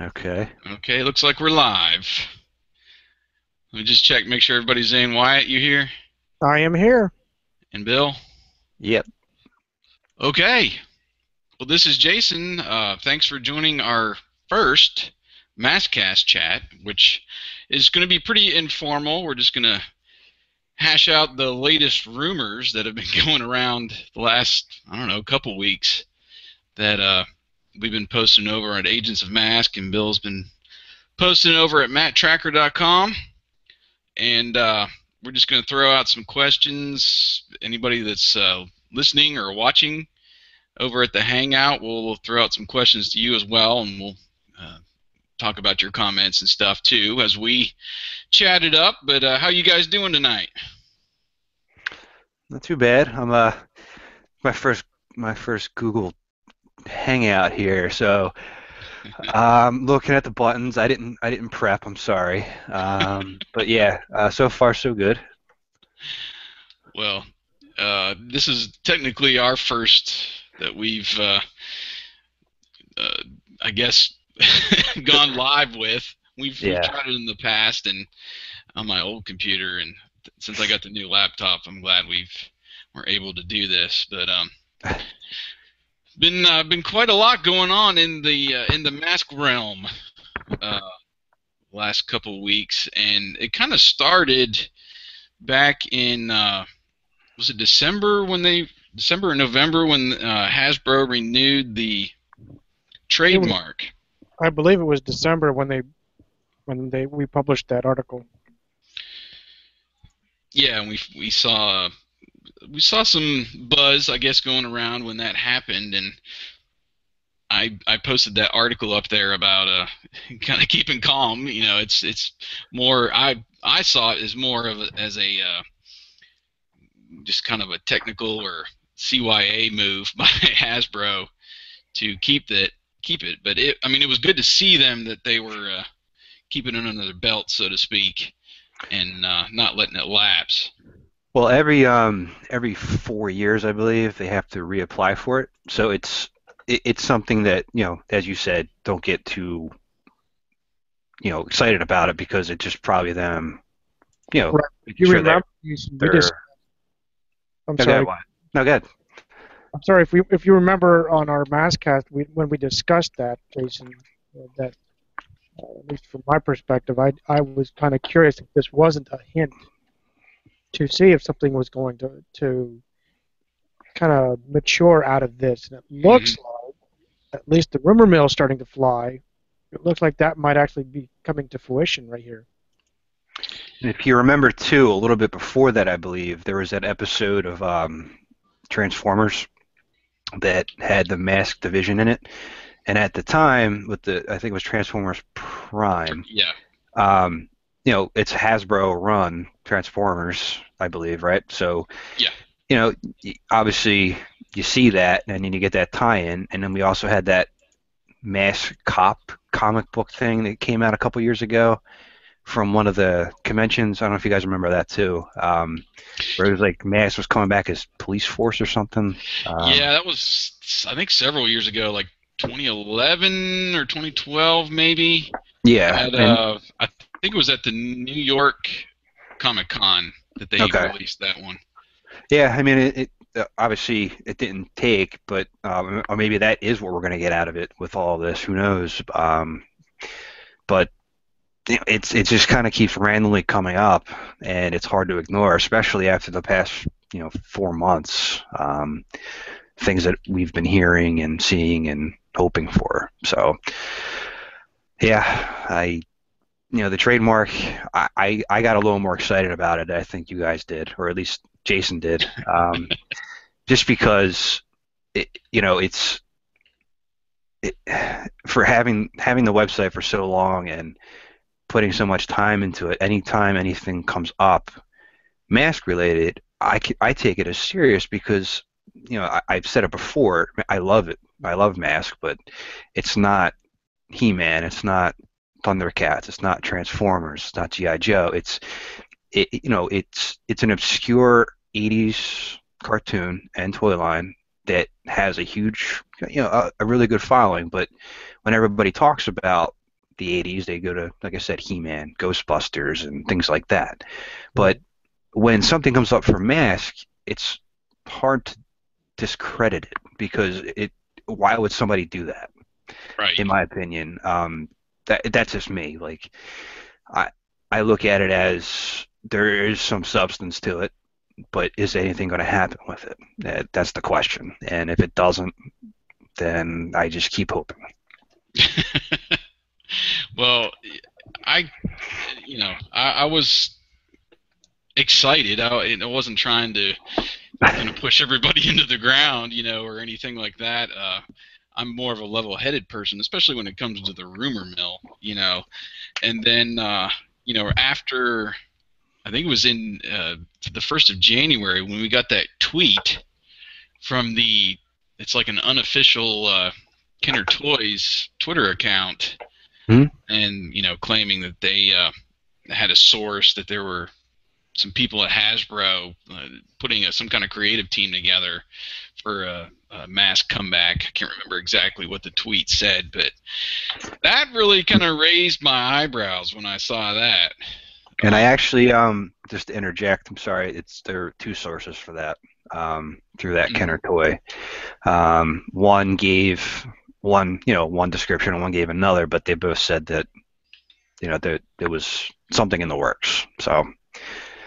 Okay. Okay, looks like we're live. Let me just check, make sure everybody's in. Wyatt, you here? I am here. And Bill? Yep. Okay. Well, this is Jason. Thanks for joining our first MassCast chat, which is going to be pretty informal. We're just going to hash out the latest rumors that have been going around the last, I don't know, couple weeks that we've been posting over at Agents of M.A.S.K., and Bill's been posting over at MattTracker.com. And we're just going to throw out some questions. Anybody that's listening or watching over at the Hangout, we'll throw out some questions to you as well, and we'll talk about your comments and stuff too as we chat it up. But how you guys doing tonight? Not too bad. I'm my first Google Hangout here, so looking at the buttons. I didn't prep. I'm sorry, but yeah, so far so good. Well, this is technically our first that we've I guess gone live with. We've tried it in the past, and on my old computer, and since I got the new laptop, I'm glad we're able to do this. But been quite a lot going on in the mask realm last couple weeks, and it kind of started back in was it December or November when Hasbro renewed the trademark. I believe it was December when we published that article. Yeah, and we saw some buzz, I guess, going around when that happened, and I posted that article up there about kind of keeping calm. You know, it's more I saw it as more of as a just kind of a technical or CYA move by Hasbro to keep it. But it was good to see them that they were keeping it under their belt, so to speak, and not letting it lapse. Well, every 4 years, I believe, they have to reapply for it. So it's something that, you know, as you said, don't get too, you know, excited about it, because it's just probably them, you know. Right. You sure remember? I'm no, sorry. Go ahead. No, good. I'm sorry if you remember on our MassCast when we discussed that, Jason, that at least from my perspective, I was kind of curious if this wasn't a hint to see if something was going to kind of mature out of this. And it looks like, at least the rumor mill is starting to fly, it looks like that might actually be coming to fruition right here. And if you remember, too, a little bit before that, I believe, there was that episode of Transformers that had the mask division in it. And at the time, with the, I think it was Transformers Prime. Yeah. You know, it's Hasbro run Transformers, I believe, right? So, yeah. You know, obviously you see that, and then you get that tie-in, and then we also had that Mask Cop comic book thing that came out a couple years ago from one of the conventions. I don't know if you guys remember that too. Where it was like Mask was coming back as police force or something. Yeah, that was, I think, several years ago, like 2011 or 2012 maybe. Yeah. At, I think it was at the New York Comic-Con that they released that one. Yeah, I mean, it obviously it didn't take, but or maybe that is what we're going to get out of it with all this. Who knows? But it just kind of keeps randomly coming up, and it's hard to ignore, especially after the past 4 months, things that we've been hearing and seeing and hoping for. So, yeah, the trademark, I got a little more excited about it than I think you guys did, or at least Jason did, just because, for having the website for so long and putting so much time into it, anytime anything comes up mask-related, I take it as serious because, you know, I've said it before, I love it. I love Mask, but it's not He-Man, it's not Thundercats, it's not Transformers, it's not G.I. Joe. It's an obscure 80s cartoon and toy line that has a huge, a really good following, but when everybody talks about the 80s, they go to, like I said, He-Man, Ghostbusters, and things like that. But when something comes up for M.A.S.K., it's hard to discredit it, because it, why would somebody do that? Right. In my opinion, that's just me. Like, I look at it as there is some substance to it, but is anything going to happen with it? That's the question. And if it doesn't, then I just keep hoping. Well, I was excited. I wasn't trying to push everybody into the ground, or anything like that. I'm more of a level-headed person, especially when it comes to the rumor mill, And then, after, I think it was in the 1st of January when we got that tweet from the, it's like an unofficial Kenner Toys Twitter account, and, claiming that they had a source, that there were some people at Hasbro putting some kind of creative team together for a M.A.S.K. comeback. I can't remember exactly what the tweet said, but that really kind of raised my eyebrows when I saw that. And I actually, just to interject, I'm sorry, there are two sources for that, through that Kenner toy. One gave one description, and one gave another, but they both said that, that there was something in the works. So,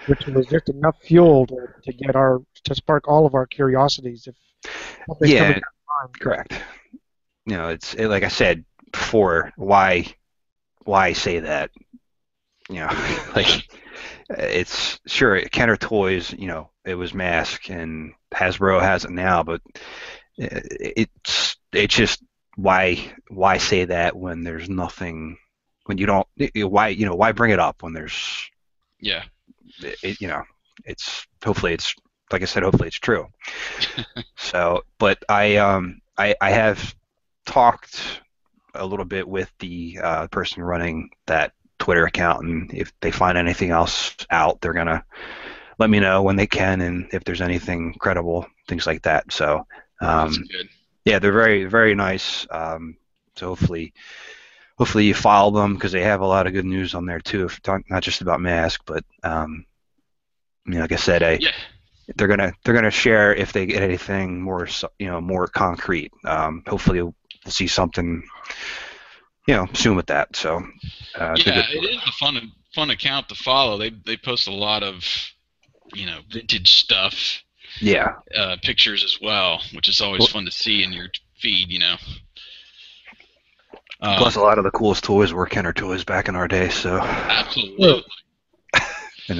which was just enough fuel to get to spark all of our curiosities. Yeah, correct. It's like I said before. Why say that? Like, it's sure Kenner Toys. It was M.A.S.K., and Hasbro has it now. But it's just why say that when there's nothing, when you don't, why bring it up when there's like I said, hopefully it's true. So, but I have talked a little bit with the person running that Twitter account, and if they find anything else out, they're gonna let me know when they can, and if there's anything credible, things like that. So, that's good. Yeah, they're very, very nice. So hopefully you follow them, because they have a lot of good news on there too, not just about M.A.S.K., but like I said, they're gonna share if they get anything more, more concrete. Hopefully we'll see something, soon with that. So it is a fun account to follow. They post a lot of vintage stuff. Yeah. Pictures as well, which is always fun to see in your feed. Plus, a lot of the coolest toys were Kenner toys back in our day. So absolutely. And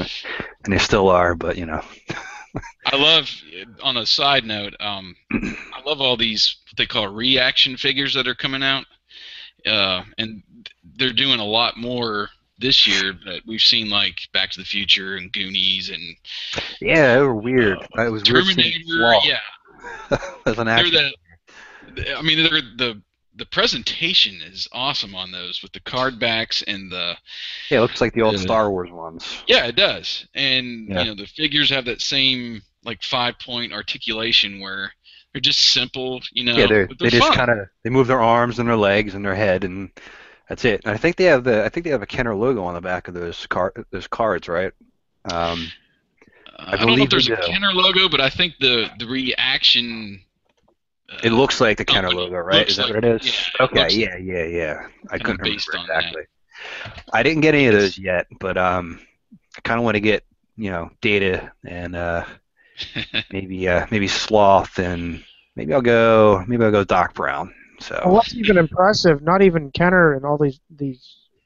they still are, but I love, on a side note, I love all these what they call reaction figures that are coming out, and they're doing a lot more this year. But we've seen like Back to the Future and Goonies and they were weird. It was Terminator, weird. Yeah, as an actor. The presentation is awesome on those, with the card backs and the... Yeah, it looks like the old Star Wars ones. Yeah, it does. And, the figures have that same, like, 5-point articulation where they're just simple, Yeah, they just kind of... They move their arms and their legs and their head, and that's it. And I think they have a Kenner logo on the back of those cards, right? I don't know if there's a Kenner logo, but I think the reaction... It looks like the Kenner logo, right? Is that what it is? Yeah, okay, yeah. I couldn't remember exactly. I didn't get any of those yet, but I kind of want to get, Data and maybe Sloth, and maybe I'll go Doc Brown. So. Well, what's even impressive? Not even Kenner and all these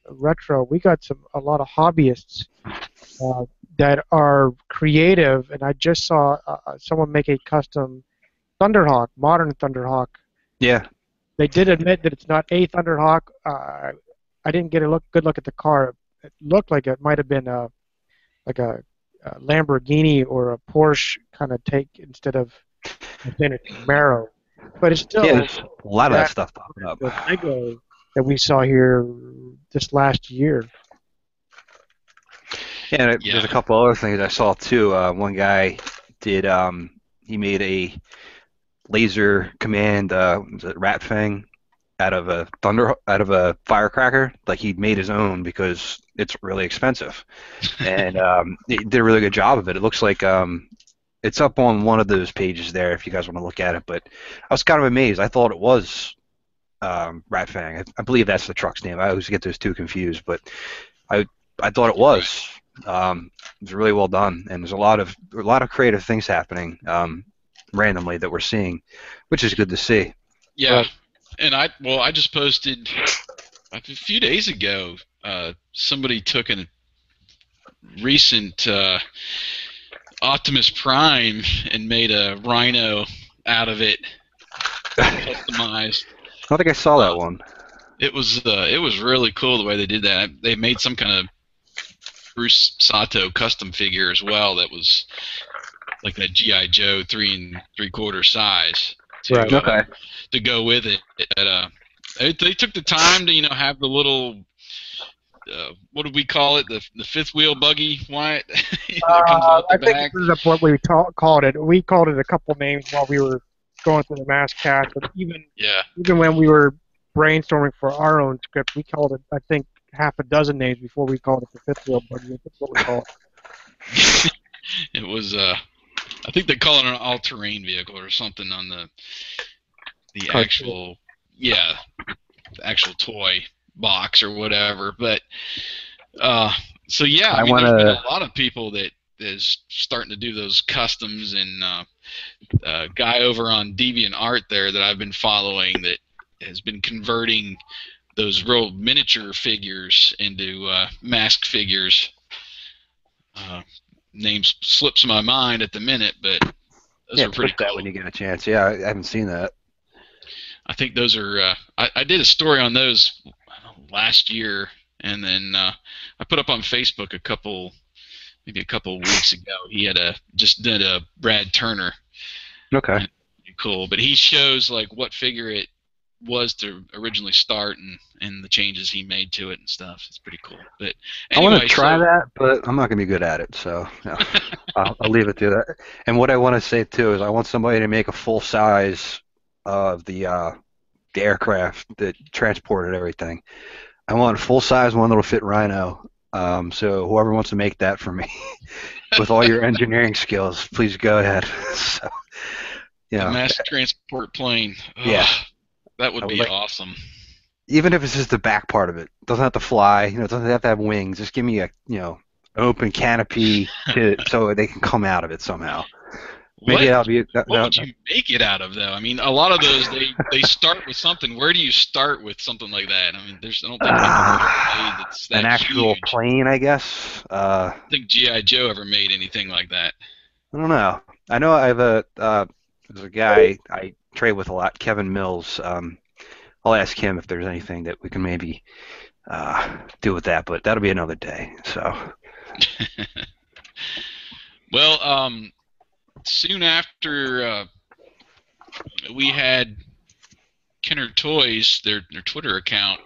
retro. We got a lot of hobbyists that are creative, and I just saw someone make a custom Thunderhawk, modern Thunderhawk. Yeah. They did admit that it's not a Thunderhawk. I didn't get a good look at the car. It looked like it might have been a Lamborghini or a Porsche kind of take instead of a Camaro. But it's still a lot of that stuff popping up. The Lego that we saw here this last year. Yeah, and there's a couple other things I saw too. One guy did. He made a Laser Command, was it Ratfang? out of a firecracker. Like, he made his own because it's really expensive, and he did a really good job of it. It looks like it's up on one of those pages there if you guys want to look at it. But I was kind of amazed. I thought it was Rat Fang. I believe that's the truck's name. I always get those two confused, but I thought it was. It was really well done, and there's a lot of creative things happening randomly that we're seeing, which is good to see. Yeah, and I just posted a few days ago. Somebody took a recent Optimus Prime and made a rhino out of it, customized. I don't think I saw that one. It was really cool the way they did that. They made some kind of Bruce Sato custom figure as well that was like that G.I. Joe 3 3/4 size to go with it. But, they took the time to have the little what do we call it? The fifth wheel buggy, Wyatt. I think this is what we called it. We called it a couple names while we were going through the MassCast, but even when we were brainstorming for our own script, we called it, I think, half a dozen names before we called it the fifth wheel buggy. That's what we called it. It was I think they call it an all-terrain vehicle or something on the actual toy box or whatever. But so yeah, I mean, there's been a lot of people that is starting to do those customs, and a guy over on DeviantArt there that I've been following that has been converting those real miniature figures into mask figures. Names slips my mind at the minute, but those are pretty cool. That when you get a chance. Yeah, I haven't seen that. I think those are I did a story on those last year, and then I put up on Facebook maybe a couple of weeks ago. He had just did a Brad Turner. Okay. Cool, but he shows like what figure it was to originally start and the changes he made to it and stuff. It's pretty cool. But anyway, I want to try that, but I'm not going to be good at it, so I'll leave it to that. And what I want to say too is I want somebody to make a full size of the aircraft that transported everything. I want a full size one that'll fit Rhino. So whoever wants to make that for me, with all your engineering skills, please go ahead. So, a mass transport plane. Ugh, yeah, that would be awesome. Even if it's just the back part of it, doesn't have to fly. It doesn't have to have wings. Just give me a open canopy so they can come out of it somehow. What would you make it out of, though? I mean, a lot of those, they start with something. Where do you start with something like that? I mean, I don't think that's that an actual huge plane, I guess. I don't think G.I. Joe ever made anything like that. I don't know. I know I have there's a guy I trade with a lot, Kevin Mills. I'll ask him if there's anything that we can maybe do with that, but that'll be another day. So. Well, soon after we had Kenner Toys, their Twitter account,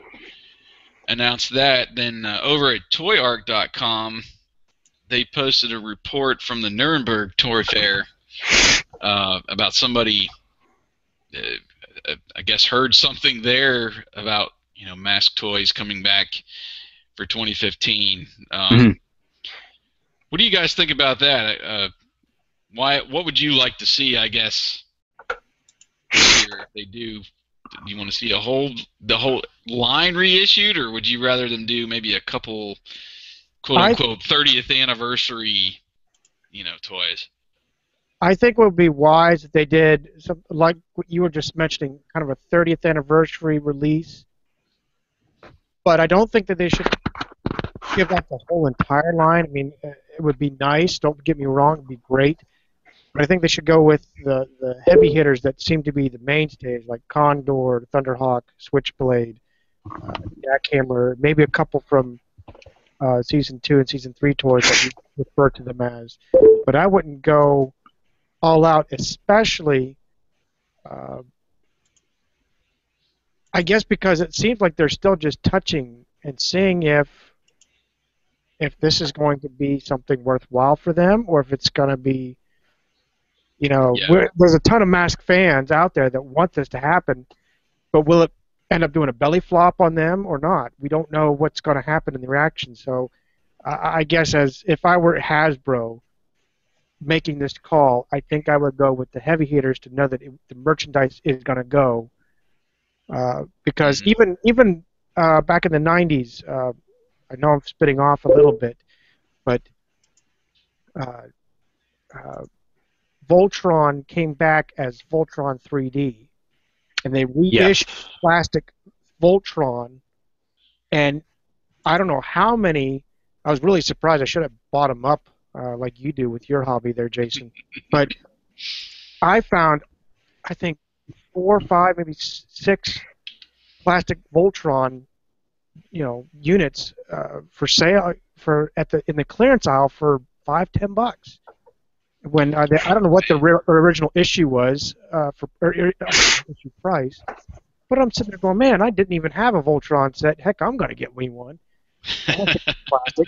announce that, then over at toyarc.com, they posted a report from the Nuremberg Toy Fair about somebody, I guess, heard something there about mask toys coming back for 2015. What do you guys think about that? Wyatt, what would you like to see, I guess, here if they do? Do you want to see the whole line reissued, or would you rather them do maybe a couple, quote-unquote, 30th anniversary, toys? I think it would be wise if they did, like what you were just mentioning, kind of a 30th anniversary release. But I don't think that they should give up the whole entire line. I mean, it would be nice. Don't get me wrong. It would be great. But I think they should go with the heavy hitters that seem to be the mainstays, like Condor, Thunderhawk, Switchblade, Jackhammer, maybe a couple from Season 2 and Season 3 toys that we refer to them as. But I wouldn't go all out, especially, I guess, because it seems like they're still just touching and seeing if this is going to be something worthwhile for them, or if it's going to be... There's a ton of Mask fans out there that want this to happen, but will it end up doing a belly flop on them or not. We don't know what's going to happen in the reaction. So I guess as if I were Hasbro making this call, I think I would go with the heavy hitters to know that the merchandise is going to go. Because even back in the 90s, I know I'm spitting off a little bit, but Voltron came back as Voltron 3D. And they reissued plastic Voltron, and I don't know how many. I was really surprised. I should have bought them up like you do with your hobby there, Jason. But I found, I think, 4 or 5, maybe 6 plastic Voltron, units for sale in the clearance aisle for $5, $10. When I don't know what the original issue was issue price, but I'm sitting there going, man, I didn't even have a Voltron set. Heck, I'm gonna get me one. Plastic.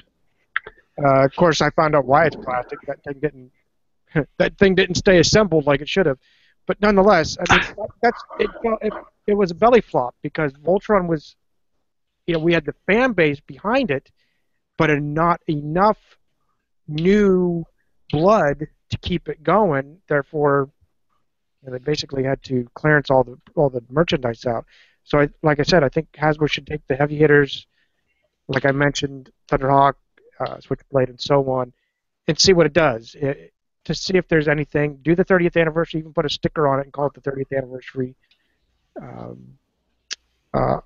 Of course, I found out why it's plastic. That thing didn't stay assembled like it should have. But nonetheless, I mean, it was a belly flop because Voltron was, we had the fan base behind it, but not enough new blood to keep it going. Therefore, they basically had to clearance all the merchandise out. So, like I said, I think Hasbro should take the heavy hitters, like I mentioned, Thunderhawk, Switchblade, and so on, and see what it does to see if there's anything. Do the 30th anniversary, even put a sticker on it and call it the 30th anniversary. I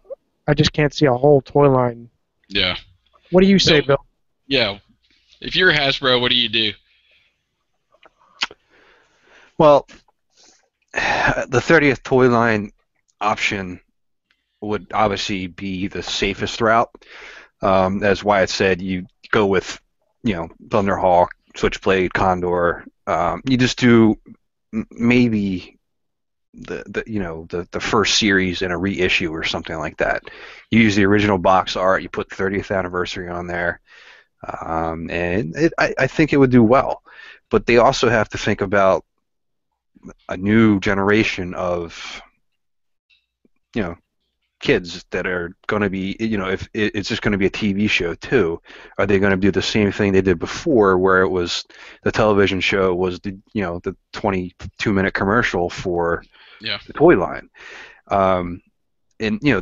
just can't see a whole toy line. Yeah. What do you say, Bill? Yeah. If you're Hasbro, what do you do? Well, the 30th toy line option would obviously be the safest route. As Wyatt said, you go with, Thunderhawk, Switchblade, Condor. You just do maybe the first series in a reissue or something like that. You use the original box art. You put 30th anniversary on there, and I think it would do well. But they also have to think about a new generation of kids that are going to be if it's just going to be a TV show too. Are they going to do the same thing they did before, where it was the television show was the the 22-minute commercial for the toy line, and they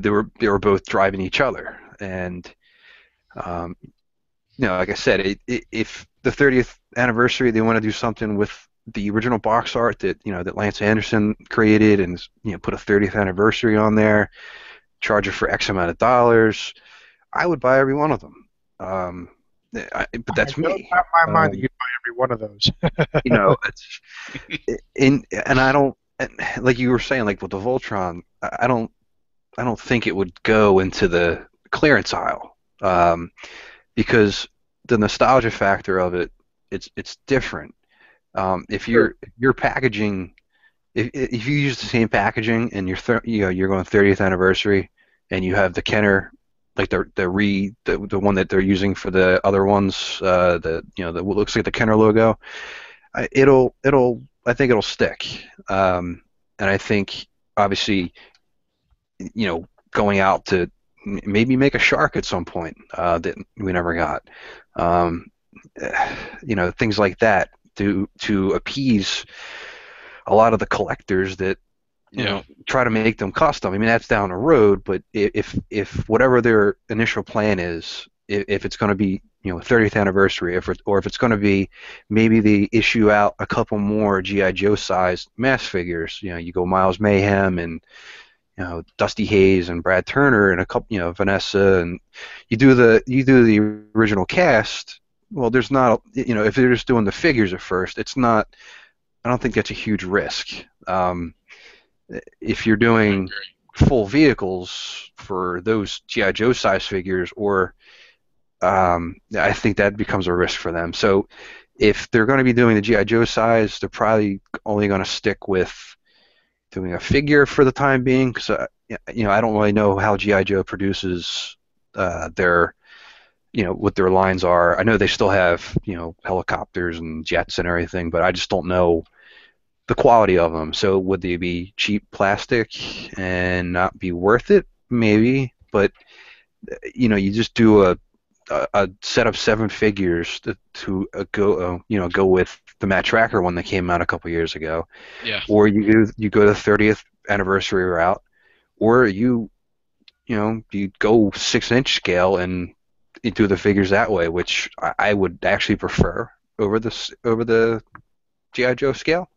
were both driving each other, and like I said, if the 30th anniversary they want to do something with the original box art that that Lance Anderson created, and put a 30th anniversary on there, charge it for X amount of dollars, I would buy every one of them. But that's me. It's not my mind that you buy every one of those. And I don't, like you were saying, like with the Voltron, I don't think it would go into the clearance aisle because the nostalgia factor of it, it's different. If your packaging, if you use the same packaging and you're going 30th anniversary, and you have the Kenner, like the one that they're using for the other ones, that looks like the Kenner logo, I think it'll stick, and I think obviously, going out to maybe make a shark at some point that we never got, things like that. To appease a lot of the collectors that try to make them custom. I mean, that's down the road, but if whatever their initial plan is, if it's going to be 30th anniversary, or if it's going to be maybe they issue out a couple more G.I. Joe sized MassCast figures. You go Miles Mayhem and Dusty Hayes and Brad Turner and a couple Vanessa, and you do the original cast. Well, there's not, if they're just doing the figures at first, it's not, I don't think that's a huge risk. If you're doing full vehicles for those G.I. Joe size figures, or I think that becomes a risk for them. So if they're going to be doing the G.I. Joe size, they're probably only going to stick with doing a figure for the time being, because I don't really know how G.I. Joe produces their what their lines are. I know they still have, helicopters and jets and everything, but I just don't know the quality of them. So would they be cheap plastic and not be worth it? maybe, but you know, you just do a set of 7 figures to go with the Matt Tracker one that came out a couple years ago, yeah. Or you go the 30th anniversary route, or you go 6-inch scale and you do the figures that way, which I would actually prefer over the G.I. Joe scale.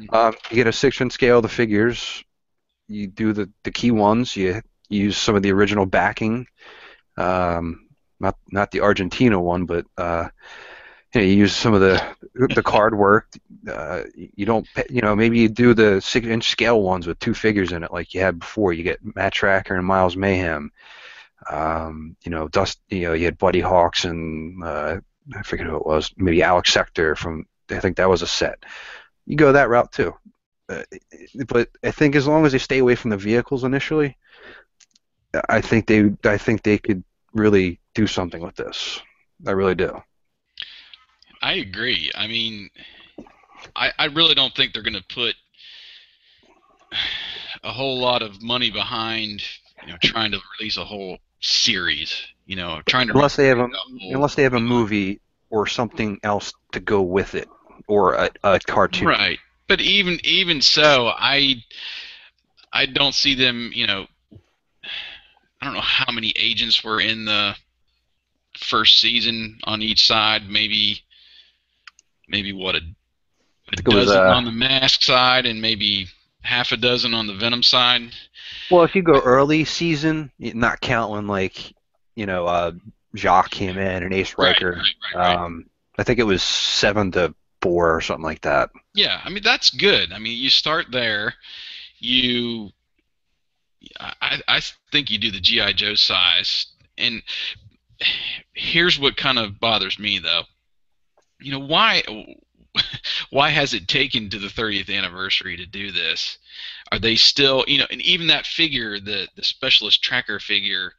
Mm-hmm. You get a 6-inch scale of the figures. You do the key ones. You use some of the original backing, not the Argentina one, but you use some of the card work. You don't, maybe you do the 6-inch scale ones with 2 figures in it, like you had before. You get Matt Tracker and Miles Mayhem. You had Buddy Hawks and I forget who it was. Maybe Alex Sector from. I think that was a set. You go that route too, but I think as long as they stay away from the vehicles initially, I think they could really do something with this. I really do. I agree. I mean, I really don't think they're going to put a whole lot of money behind trying to release a whole series. Unless they have a movie or something else to go with it, or a cartoon. Right, but even so, I don't see them. I don't know how many agents were in the first season on each side. Maybe what a dozen on the Mask side, and maybe half a dozen on the Venom side. Well, if you go early season, not counting like Jacques came in and Ace Riker. Right. I think it was 7 to 4 or something like that. Yeah, I mean that's good. I mean you start there. I think you do the G.I. Joe size. And here's what kind of bothers me though. Why has it taken to the 30th anniversary to do this? Are they still and even that figure, the specialist tracker figure.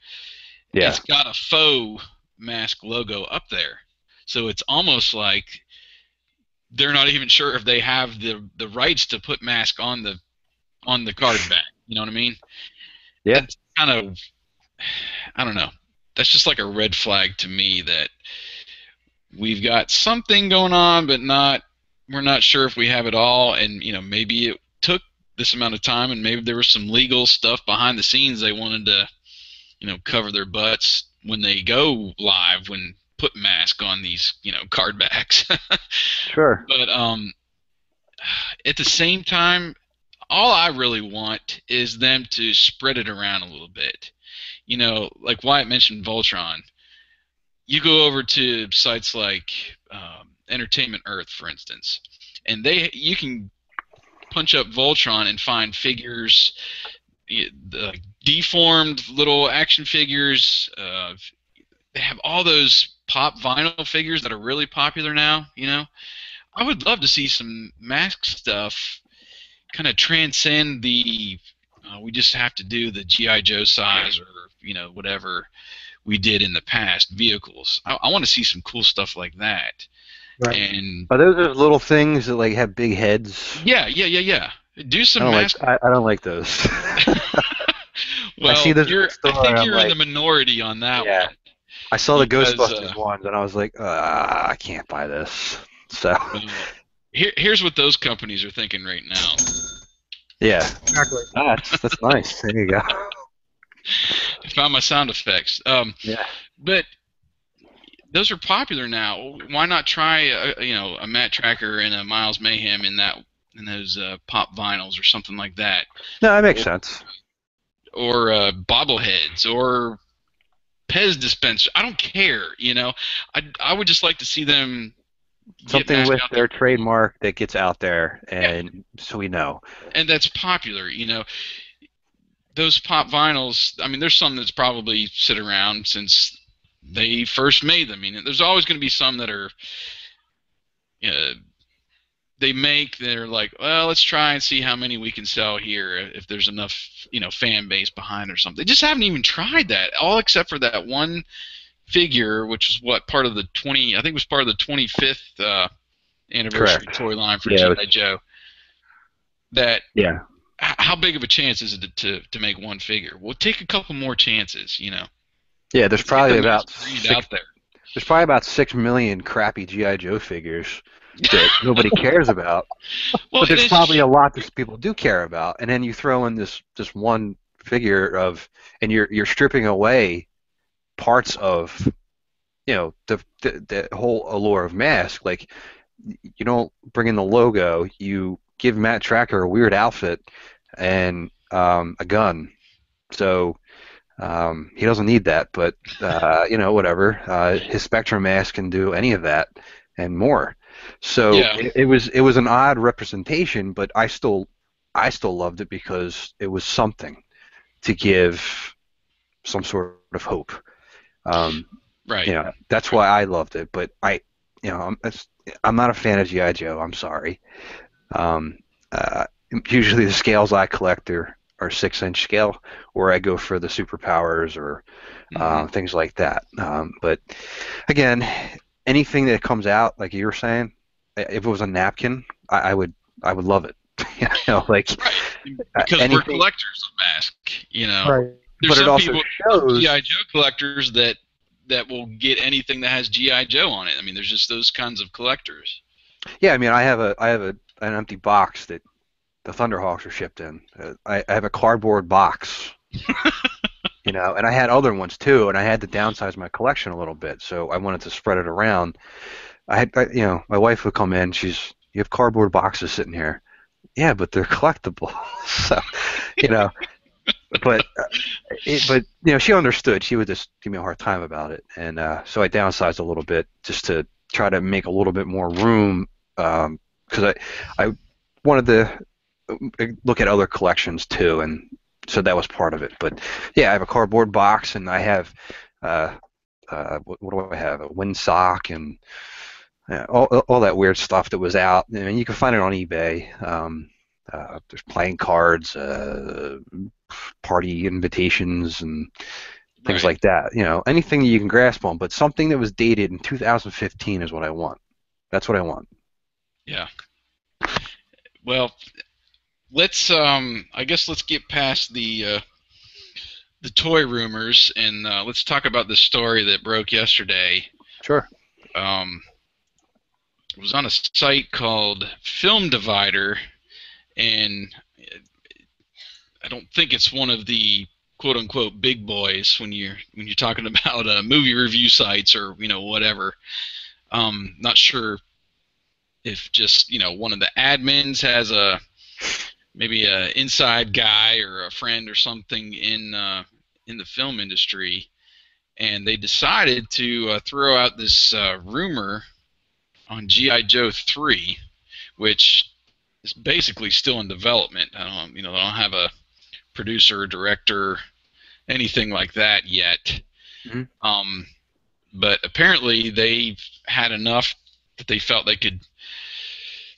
Yeah. It's got a faux Mask logo up there, so it's almost like they're not even sure if they have the rights to put Mask on the card back. You know what I mean? Yeah. That's kind of, I don't know. That's just like a red flag to me that we've got something going on, but we're not sure if we have it all. And maybe it took this amount of time, and maybe there was some legal stuff behind the scenes they wanted to. Cover their butts when they go live, when put Mask on these, card backs. Sure. But at the same time, all I really want is them to spread it around a little bit. Like Wyatt mentioned Voltron. You go over to sites like Entertainment Earth, for instance, and you can punch up Voltron and find figures, the deformed little action figures. They have all those pop vinyl figures that are really popular now. I would love to see some Mask stuff kind of transcend the. We just have to do the G.I. Joe size, or whatever we did in the past vehicles. I want to see some cool stuff like that. Right. And are those little things that like have big heads? Yeah. Do some Mask. I don't like those. Well, I think you're in the minority on that one. I saw the Ghostbusters ones, and I was like, I can't buy this. So here's what those companies are thinking right now. Yeah. Exactly. That's nice. There you go. I found my sound effects. But those are popular now. Why not try a Matt Tracker and a Miles Mayhem in those pop vinyls or something like that? No, that makes sense. Or bobbleheads or Pez dispenser. I don't care, I would just like to see them something with their trademark that gets out there, and so we know. And that's popular, Those pop vinyls, I mean, there's some that's probably sit around since they first made them. There's always going to be some that are they make, they're like, well, let's try and see how many we can sell here, if there's enough, fan base behind or something. They just haven't even tried that, all except for that one figure, which is part of the 25th anniversary toy line for G.I. Joe. That how big of a chance is it to make one figure? Well, take a couple more chances, you know. Yeah, there's probably about there's probably about 6 million crappy G.I. Joe figures that nobody cares about. Well, but there's probably a lot that people do care about, and then you throw in this one figure of, and you're stripping away parts of, you know, the whole allure of Mask. Like, you don't bring in the logo. You give Matt Tracker a weird outfit and a gun. So he doesn't need that, but you know, whatever. His Spectrum Mask can do any of that and more. So yeah. it was an odd representation, but I still loved it because it was something to give some sort of hope. Right. You know, that's why I loved it. But I'm not a fan of G.I. Joe. I'm sorry. Usually the scales I collect are 6-inch scale, or I go for the superpowers or things like that. But again, anything that comes out, like you were saying, if it was a napkin, I would love it. You know, like because we're collectors of Mask, you know. Right. There's but some people, G.I. Joe collectors, that will get anything that has G.I. Joe on it. I mean, there's just those kinds of collectors. Yeah, I mean, I have an empty box that the Thunderhawks are shipped in. I have a cardboard box, you know, and I had other ones too, and I had to downsize my collection a little bit, so I wanted to spread it around. You know, my wife would come in. You have cardboard boxes sitting here. Yeah, but they're collectible, so you know. But you know, she understood. She would just give me a hard time about it, and so I downsized a little bit just to try to make a little bit more room, because I wanted to look at other collections too, and so that was part of it. But yeah, I have a cardboard box, and I have what do I have? A windsock and all that weird stuff that was out. I mean, you can find it on eBay. There's playing cards, party invitations, and things like that. You know, anything that you can grasp on, but something that was dated in 2015 is what I want. That's what I want. Yeah. Well, let's. I guess let's get past the toy rumors and let's talk about the story that broke yesterday. Sure. It was on a site called Film Divider. And I don't think it's one of the quote-unquote big boys when you're talking about movie review sites or, you know, whatever. Not sure if just, you know, one of the admins has maybe a inside guy or a friend or something in the film industry, and they decided to throw out this rumor on G.I. Joe 3, which it's basically still in development. You know, they don't have a producer, director, anything like that yet. Mm-hmm. But apparently they've had enough that they felt they could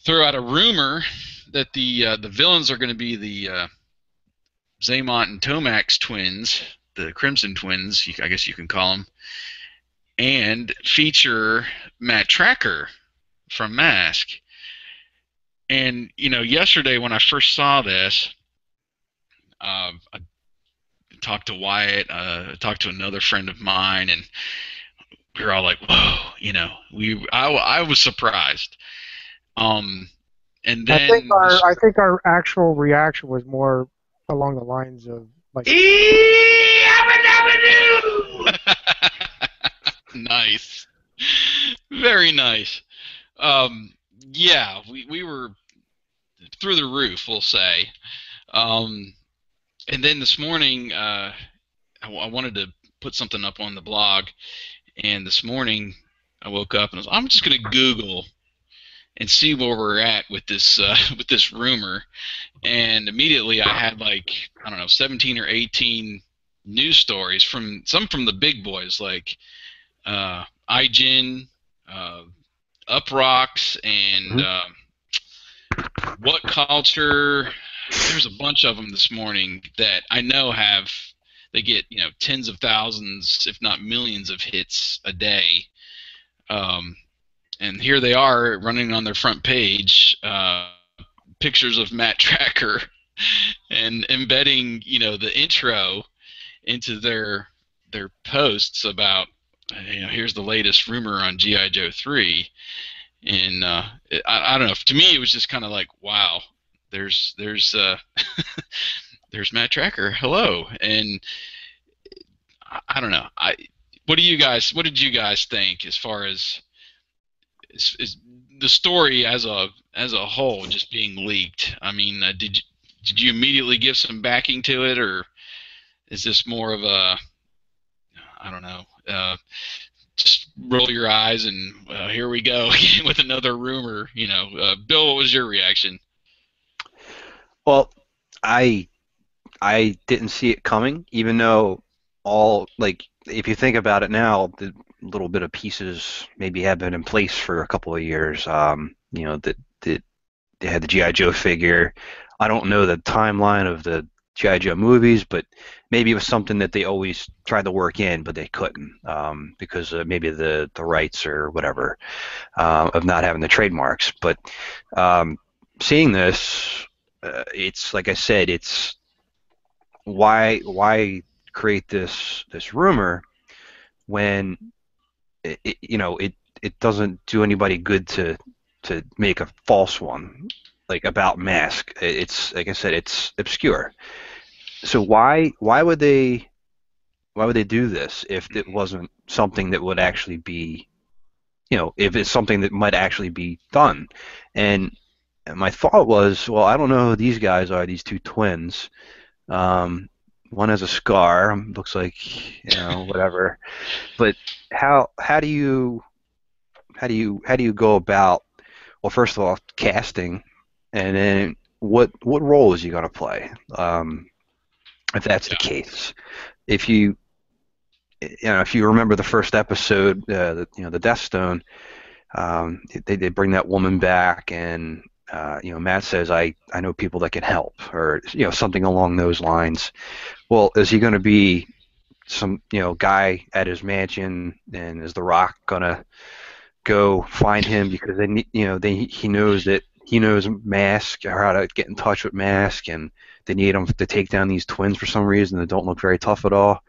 throw out a rumor that the villains are going to be the Zaymont and Tomax twins, the Crimson Twins, I guess you can call them, and feature Matt Tracker from Mask. And, you know, yesterday when I first saw this, I talked to Wyatt, I talked to another friend of mine, and we were all like, whoa, you know, I was surprised. And then I think our actual reaction was more along the lines of, like, nice. Very nice. Yeah, we were through the roof, we'll say. And then this morning, I wanted to put something up on the blog, and this morning I woke up and I was, I'm just going to Google and see where we're at with this rumor. And immediately I had, like, I don't know, 17 or 18 news stories from the big boys, like IGN, Uproxx, and What Culture. There's a bunch of them this morning that I know they get, you know, tens of thousands, if not millions of hits a day. And here they are running on their front page, pictures of Matt Tracker and embedding, you know, the intro into their posts about, you know, here's the latest rumor on G.I. Joe 3. And I don't know. To me, it was just kind of like, wow, there's there's Matt Tracker. Hello. And I don't know. What did you guys think as far as is the story as a whole just being leaked? I mean, did you immediately give some backing to it, or is this more of a, I don't know, just roll your eyes and here we go with another rumor? You know, Bill, what was your reaction? Well, I didn't see it coming, even though if you think about it now, the little bit of pieces maybe have been in place for a couple of years. You know, they had the G.I. Joe figure. I don't know the timeline of the G.I. Joe movies, but maybe it was something that they always tried to work in, but they couldn't because of maybe the rights or whatever of not having the trademarks. But seeing this, it's like I said, it's why create this rumor when it, you know, it doesn't do anybody good to make a false one like about Mask. It's like I said, it's obscure. So why would they do this if it wasn't something that would actually be, you know, if it's something that might actually be done? And my thought was, well, I don't know who these guys are, these two twins. One has a scar, looks like, you know, whatever. But how do you go about, well, first of all, casting, and then what role is he going to play? If that's the case, if you remember the first episode, the Death Stone, they bring that woman back, and you know, Matt says, I know people that can help, or, you know, something along those lines. Well, is he going to be some, you know, guy at his mansion, and is The Rock going to go find him because they, you know, he knows that he knows Mask, or how to get in touch with Mask, and they need him to take down these twins for some reason that don't look very tough at all?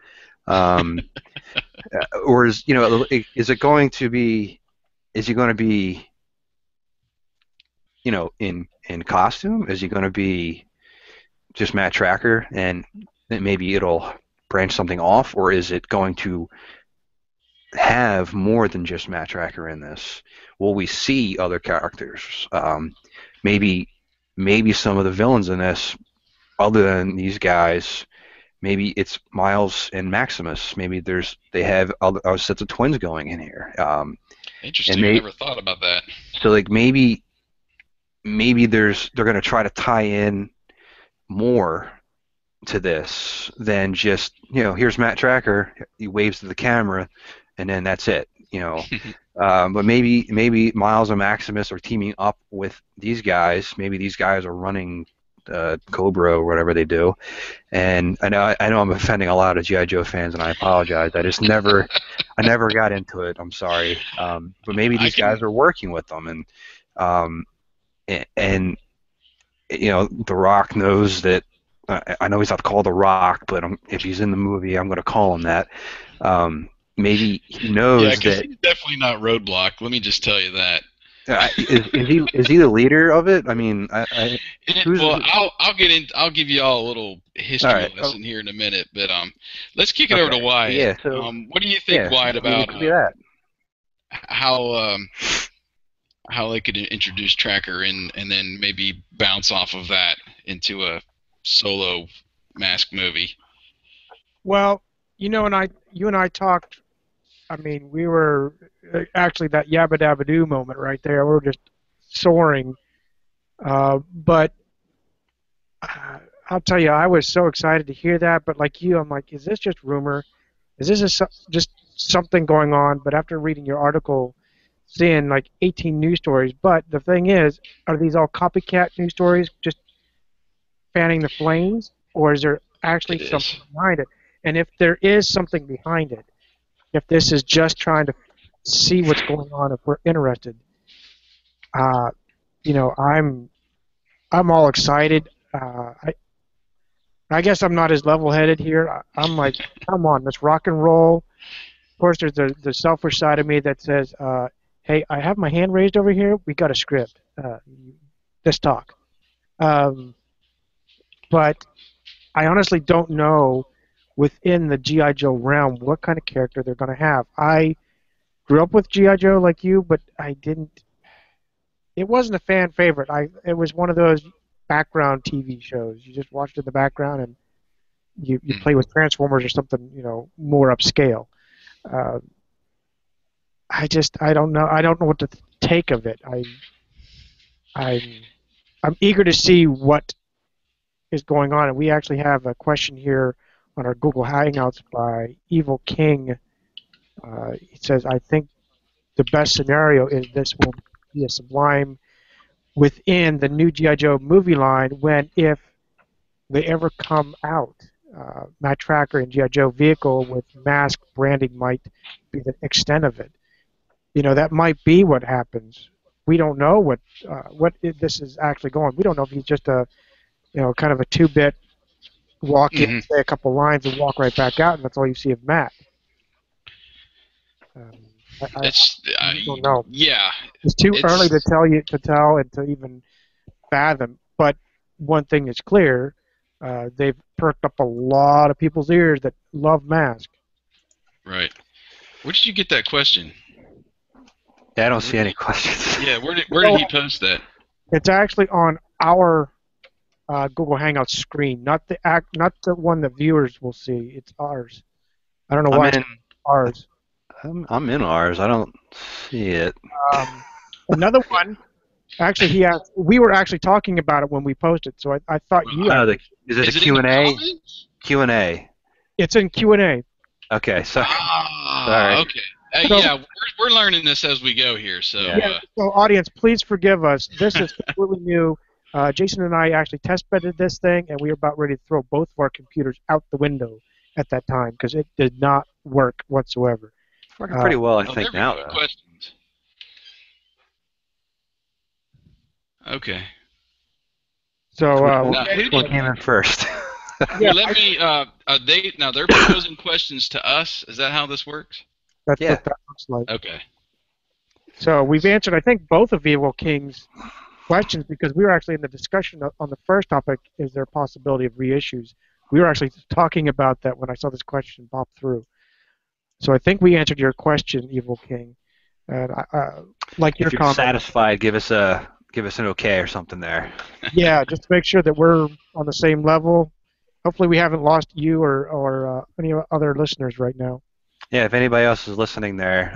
Or is, you know, is he going to be, you know, in costume? Is he going to be just Matt Tracker, and then maybe it'll branch something off? Or is it going to have more than just Matt Tracker in this? Will we see other characters? Maybe some of the villains in this, other than these guys, maybe it's Miles and Maximus. Maybe they have other sets of twins going in here. Interesting. I never thought about that. So, like, maybe they're going to try to tie in more to this than just, you know, here's Matt Tracker, he waves to the camera, and then that's it, you know. But maybe Miles and Maximus are teaming up with these guys. Maybe these guys are running Cobra or whatever they do. And I know I'm offending a lot of G.I. Joe fans, and I apologize. I just never got into it. I'm sorry. But maybe these guys are working with them, and and you know, The Rock knows that. I know he's not called The Rock, but if he's in the movie, I'm going to call him that. Maybe he knows that. He's definitely not Roadblock. Let me just tell you that. Is he the leader of it? I mean, I'll give you all a little history lesson here in a minute, but let's kick it over to Wyatt. Yeah, so, what do you think, Wyatt, about how they could introduce Tracker and then maybe bounce off of that into a solo Mask movie? Well, you know, you and I talked. I mean, we were actually that Yabba Dabba Doo moment right there. We were just soaring. But I'll tell you, I was so excited to hear that. But like you, I'm like, is this just rumor? Is this just something going on? But after reading your article, seeing like 18 news stories. But the thing is, are these all copycat news stories just fanning the flames, or is there actually something behind it? And if there is something behind it, if this is just trying to see what's going on, if we're interested, you know, I'm all excited. I guess I'm not as level-headed here. I'm like, come on, let's rock and roll. Of course, there's the selfish side of me that says, hey, I have my hand raised over here. We got a script. Let's talk. But I honestly don't know within the G.I. Joe realm what kind of character they're going to have. I grew up with G.I. Joe like you, but I didn't. It wasn't a fan favorite. It was one of those background TV shows. You just watched in the background and you play with Transformers or something, you know, more upscale. I don't know. I don't know what to take of it. I'm eager to see what is going on. And we actually have a question here on our Google Hangouts by Evil King. It says, I think the best scenario is this will be a sublime within the new G.I. Joe movie line when, if they ever come out. Matt Tracker and G.I. Joe vehicle with mask branding might be the extent of it. You know, that might be what happens. We don't know what this is actually going. We don't know if he's just a, you know, kind of a two-bit walk in, say a couple lines, and walk right back out, and that's all you see of Matt. I don't know. Yeah, it's too early to tell and to even fathom. But one thing is clear: they've perked up a lot of people's ears that love Mask. Right. Where did you get that question? Yeah, I don't see any questions. Yeah, where did he post that? It's actually on our Google Hangout screen, not the one that viewers will see. It's ours. I don't know why it's ours. I'm in ours. I don't see it. Another one. Actually, he asked. We were actually talking about it when we posted, so I thought you. Is it a Q&A? Q&A. It's in Q&A. Okay. So. Sorry. Okay. So, yeah, we're learning this as we go here. So, so audience, please forgive us. This is completely new. Jason and I actually test bedded this thing, and we were about ready to throw both of our computers out the window at that time because it did not work whatsoever. It's working pretty well, I think, now. Though. Questions. Okay. So, who came in first? Yeah, let me. Now they're posing questions to us. Is that how this works? That's what that looks like. Okay. So we've answered, I think, both of Evil King's questions because we were actually in the discussion on the first topic, is there a possibility of reissues? We were actually talking about that when I saw this question pop through. So I think we answered your question, Evil King. And like your comment. If you're satisfied, give us an okay or something there. Yeah, just to make sure that we're on the same level. Hopefully we haven't lost you or any other listeners right now. Yeah, if anybody else is listening there,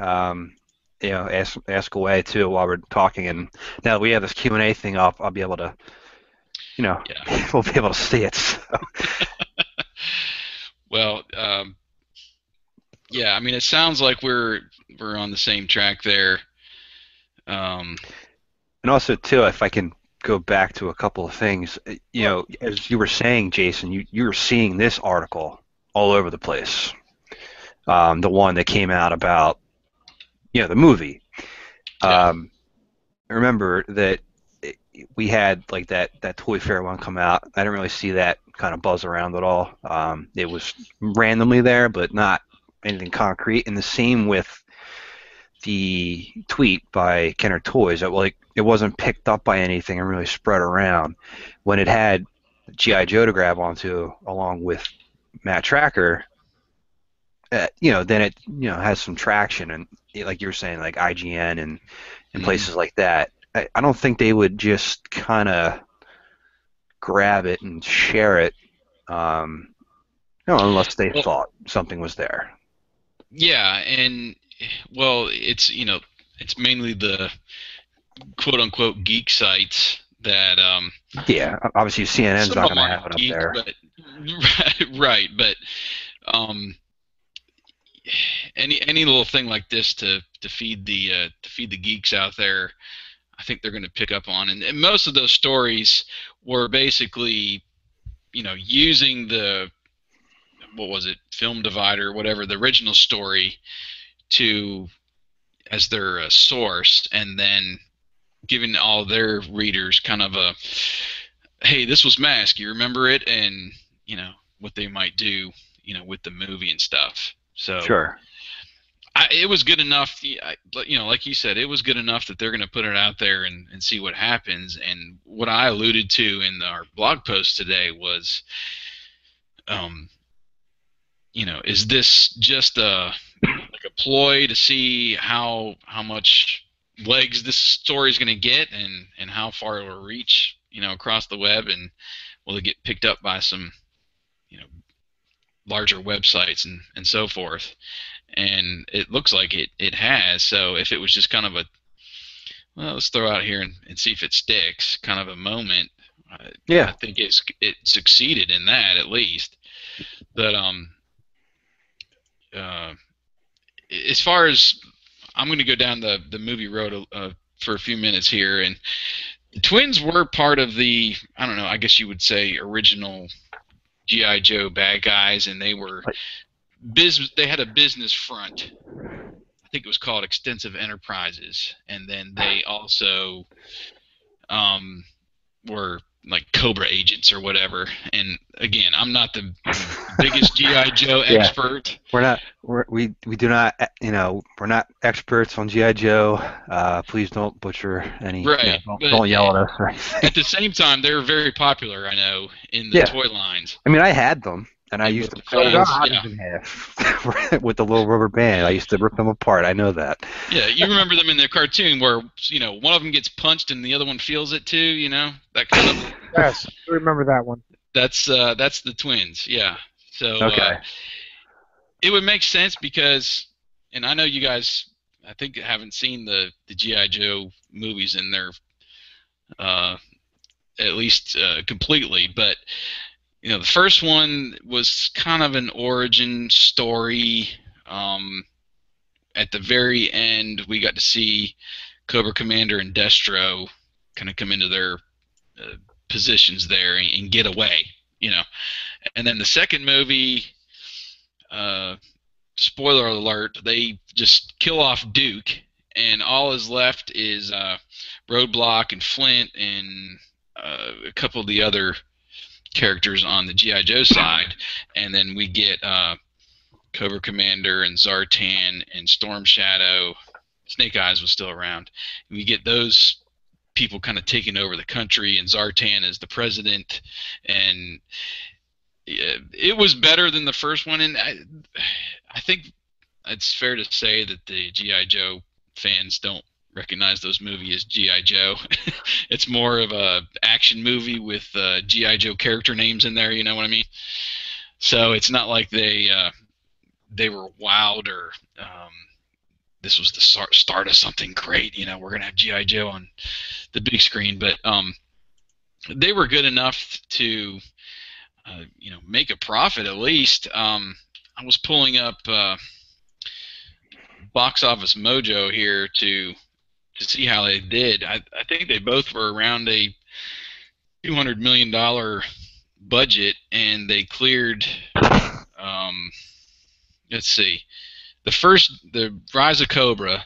you know, ask away too while we're talking. And now that we have this Q&A thing up, I'll be able to, you know, we'll be able to see it. So. Well, yeah, I mean, it sounds like we're on the same track there. And also too, if I can go back to a couple of things, you know, as you were saying, Jason, you were seeing this article all over the place. The one that came out about, you know, the movie. Remember that we had like that Toy Fair one come out. I didn't really see that kind of buzz around at all. It was randomly there, but not anything concrete. And the same with the tweet by Kenner Toys. It wasn't picked up by anything and really spread around. When it had G.I. Joe to grab onto, along with Matt Tracker. You know, then it has some traction, and like you were saying, like IGN and places like that. I don't think they would just kind of grab it and share it, you know, unless they thought something was there. Yeah, and well, it's it's mainly the quote unquote geek sites that. Yeah, obviously CNN's not going to have it up there. But, right, but. Any little thing like this to feed the geeks out there, I think they're going to pick up on. And most of those stories were basically, you know, using the Film Divider, whatever, the original story, as their source, and then giving all their readers kind of a, hey, this was Mask, you remember it, and you know, what they might do, you know, with the movie and stuff. So sure. It was good enough, you know, like you said, it was good enough that they're going to put it out there and see what happens. And what I alluded to in our blog post today was, you know, is this just a ploy to see how much legs this story is going to get and how far it will reach, you know, across the web, and will it get picked up by some, you know, larger websites and so forth. And it looks like it has. So if it was just kind of a, well, let's throw out here and see if it sticks, kind of a moment, yeah, I think it succeeded in that, at least. But as far as, I'm going to go down the movie road for a few minutes here, and the twins were part of the, I don't know, I guess you would say original G.I. Joe bad guys, and they were... They had a business front. I think it was called Extensive Enterprises, and then they also were like Cobra agents or whatever. And again, I'm not the biggest G.I. Joe expert. Yeah. We do not, you know, we're not experts on G.I. Joe. Please don't butcher any. Right. You know, don't yell at us. Or anything. At the same time, they were very popular. I know in the toy lines. I mean, I had them. And I used to cut them in half with the little rubber band. I used to rip them apart. I know that. Yeah, you remember them in the cartoon where, you know, one of them gets punched and the other one feels it too. You know, that kind of. Yes, I remember that one. That's the twins. Yeah. So it would make sense because, and I know you guys, I think, haven't seen the G.I. Joe movies in their, at least completely, but. You know, the first one was kind of an origin story. At the very end, we got to see Cobra Commander and Destro kind of come into their positions there and get away, you know. And then the second movie, spoiler alert, they just kill off Duke, and all is left is Roadblock and Flint and a couple of the other characters on the G.I. Joe side, and then we get Cobra Commander and Zartan and Storm Shadow. Snake Eyes was still around. We get those people kind of taking over the country, and Zartan is the president, and it was better than the first one, and I think it's fair to say that the G.I. Joe fans don't recognize those movies as G.I. Joe. It's more of a action movie with G.I. Joe character names in there, you know what I mean? So it's not like they were wild or this was the start of something great, you know, we're going to have G.I. Joe on the big screen. But they were good enough to, you know, make a profit at least. I was pulling up Box Office Mojo here to see how they did. I think they both were around a $200 million budget, and they cleared, let's see, the Rise of Cobra,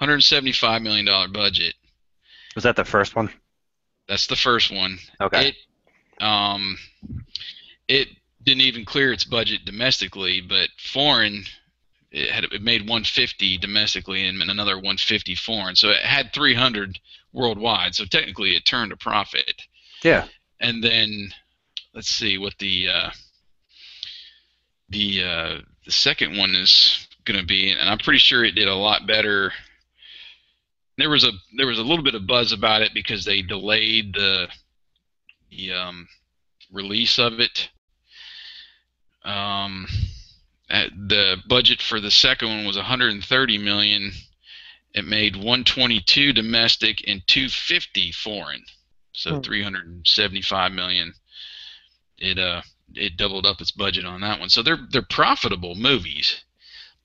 $175 million budget. Was that the first one? That's the first one. Okay. It didn't even clear its budget domestically, but foreign, it made 150 domestically and another 150 foreign, so it had 300 worldwide. So technically, it turned a profit. Yeah. And then let's see what the second one is going to be, and I'm pretty sure it did a lot better. There was a little bit of buzz about it because they delayed the release of it. The budget for the second one was $130 million. It made $122 domestic and $250 foreign, so $375 million. It doubled up its budget on that one. So they're profitable movies,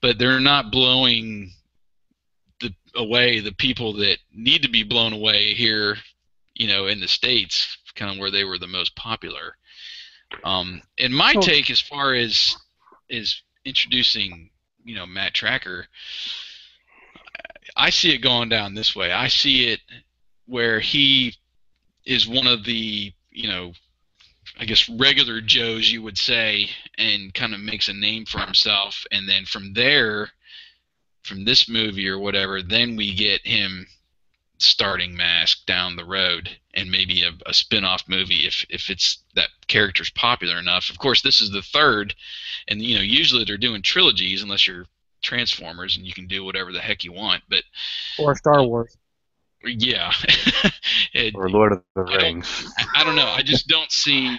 but they're not blowing away the people that need to be blown away here, you know, in the States, kind of where they were the most popular. And my take as far as is introducing, you know, Matt Tracker, I see it going down this way. I see it where he is one of the, you know, I guess, regular Joes, you would say, and kind of makes a name for himself. And then from there, from this movie or whatever, then we get him starting Mask down the road, and maybe a spin-off movie if it's that character's popular enough. Of course, this is the third, and you know, usually they're doing trilogies unless you're Transformers and you can do whatever the heck you want. But or Star Wars. Yeah. Or Lord of the Rings. I don't know. I just don't see.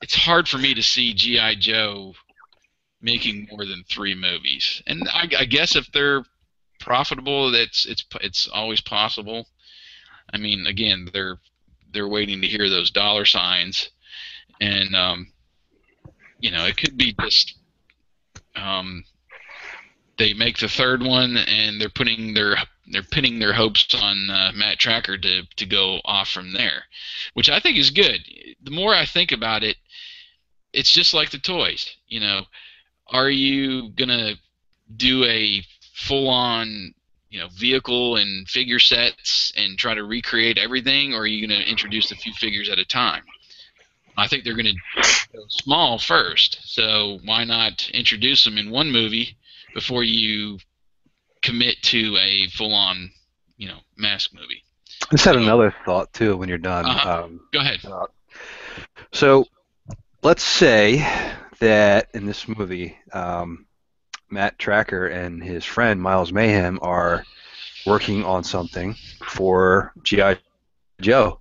It's hard for me to see G.I. Joe making more than 3 movies. And I guess if they're profitable, it's always possible. I mean, again, they're waiting to hear those dollar signs, and you know, it could be just they make the third one, and they're putting they're pinning their hopes on Matt Tracker to go off from there, which I think is good. The more I think about it, it's just like the toys. You know, are you gonna do a full-on, you know, vehicle and figure sets and try to recreate everything, or are you going to introduce a few figures at a time? I think they're going to go small first, so why not introduce them in one movie before you commit to a full-on, you know, Mask movie? I just had another thought too when you're done. Go ahead. So let's say that in this movie, Matt Tracker and his friend Miles Mayhem are working on something for G.I. Joe,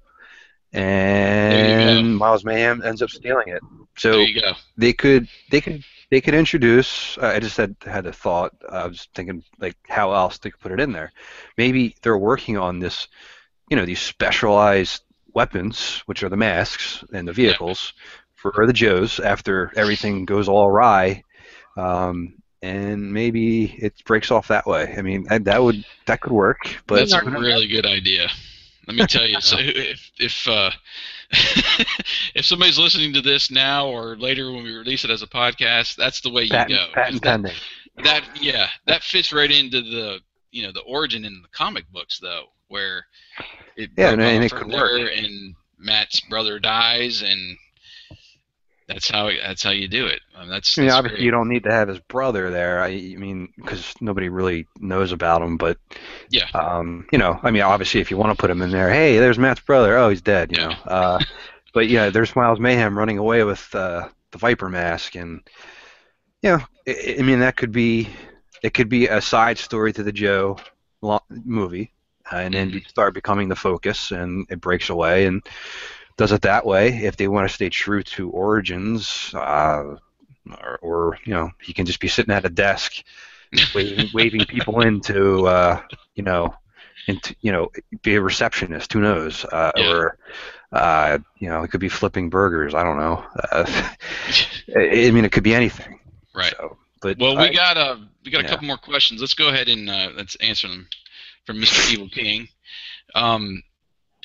and Miles Mayhem ends up stealing it. So they could introduce. I just had a thought. I was thinking, like, how else they could put it in there. Maybe they're working on this, you know, these specialized weapons, which are the masks and the vehicles for the Joes. After everything goes all awry. And maybe it breaks off that way. I mean, that could work. But that's a really good idea. Let me tell you. So if somebody's listening to this now or later when we release it as a podcast, that's the way you go. Patent pending. That fits right into the, you know, the origin in the comic books though, where it and it could work. And Matt's brother dies, and that's how you do it. I mean, that's obviously great. You don't need to have his brother there. I mean, because nobody really knows about him. But yeah, you know, I mean, obviously, if you want to put him in there, hey, there's Matt's brother. Oh, he's dead. You know. But yeah, there's Miles Mayhem running away with the Viper mask, and you know, I mean, that could be a side story to the Joe movie, and then start becoming the focus, and it breaks away and does it that way. If they want to stay true to origins, or you know, he can just be sitting at a desk waving people into be a receptionist, who knows, or you know, it could be flipping burgers, I don't know. I mean, it could be anything, right? So, but well, we got a couple more questions. Let's go ahead and let's answer them from Mr. Evil King.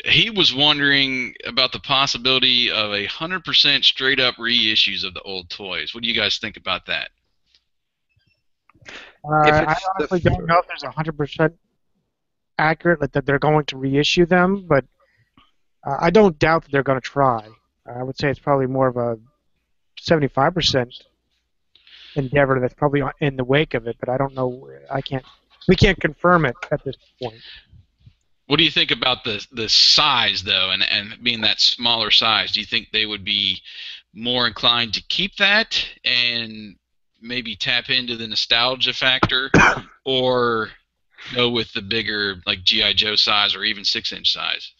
He was wondering about the possibility of 100% straight-up reissues of the old toys. What do you guys think about that? I honestly don't know if there's 100% accurate, like, that they're going to reissue them, but I don't doubt that they're going to try. I would say it's probably more of a 75% endeavor that's probably in the wake of it, but I don't know. We can't confirm it at this point. What do you think about the size, though, and being that smaller size? Do you think they would be more inclined to keep that and maybe tap into the nostalgia factor, or go with the bigger, like, G.I. Joe size or even 6-inch size?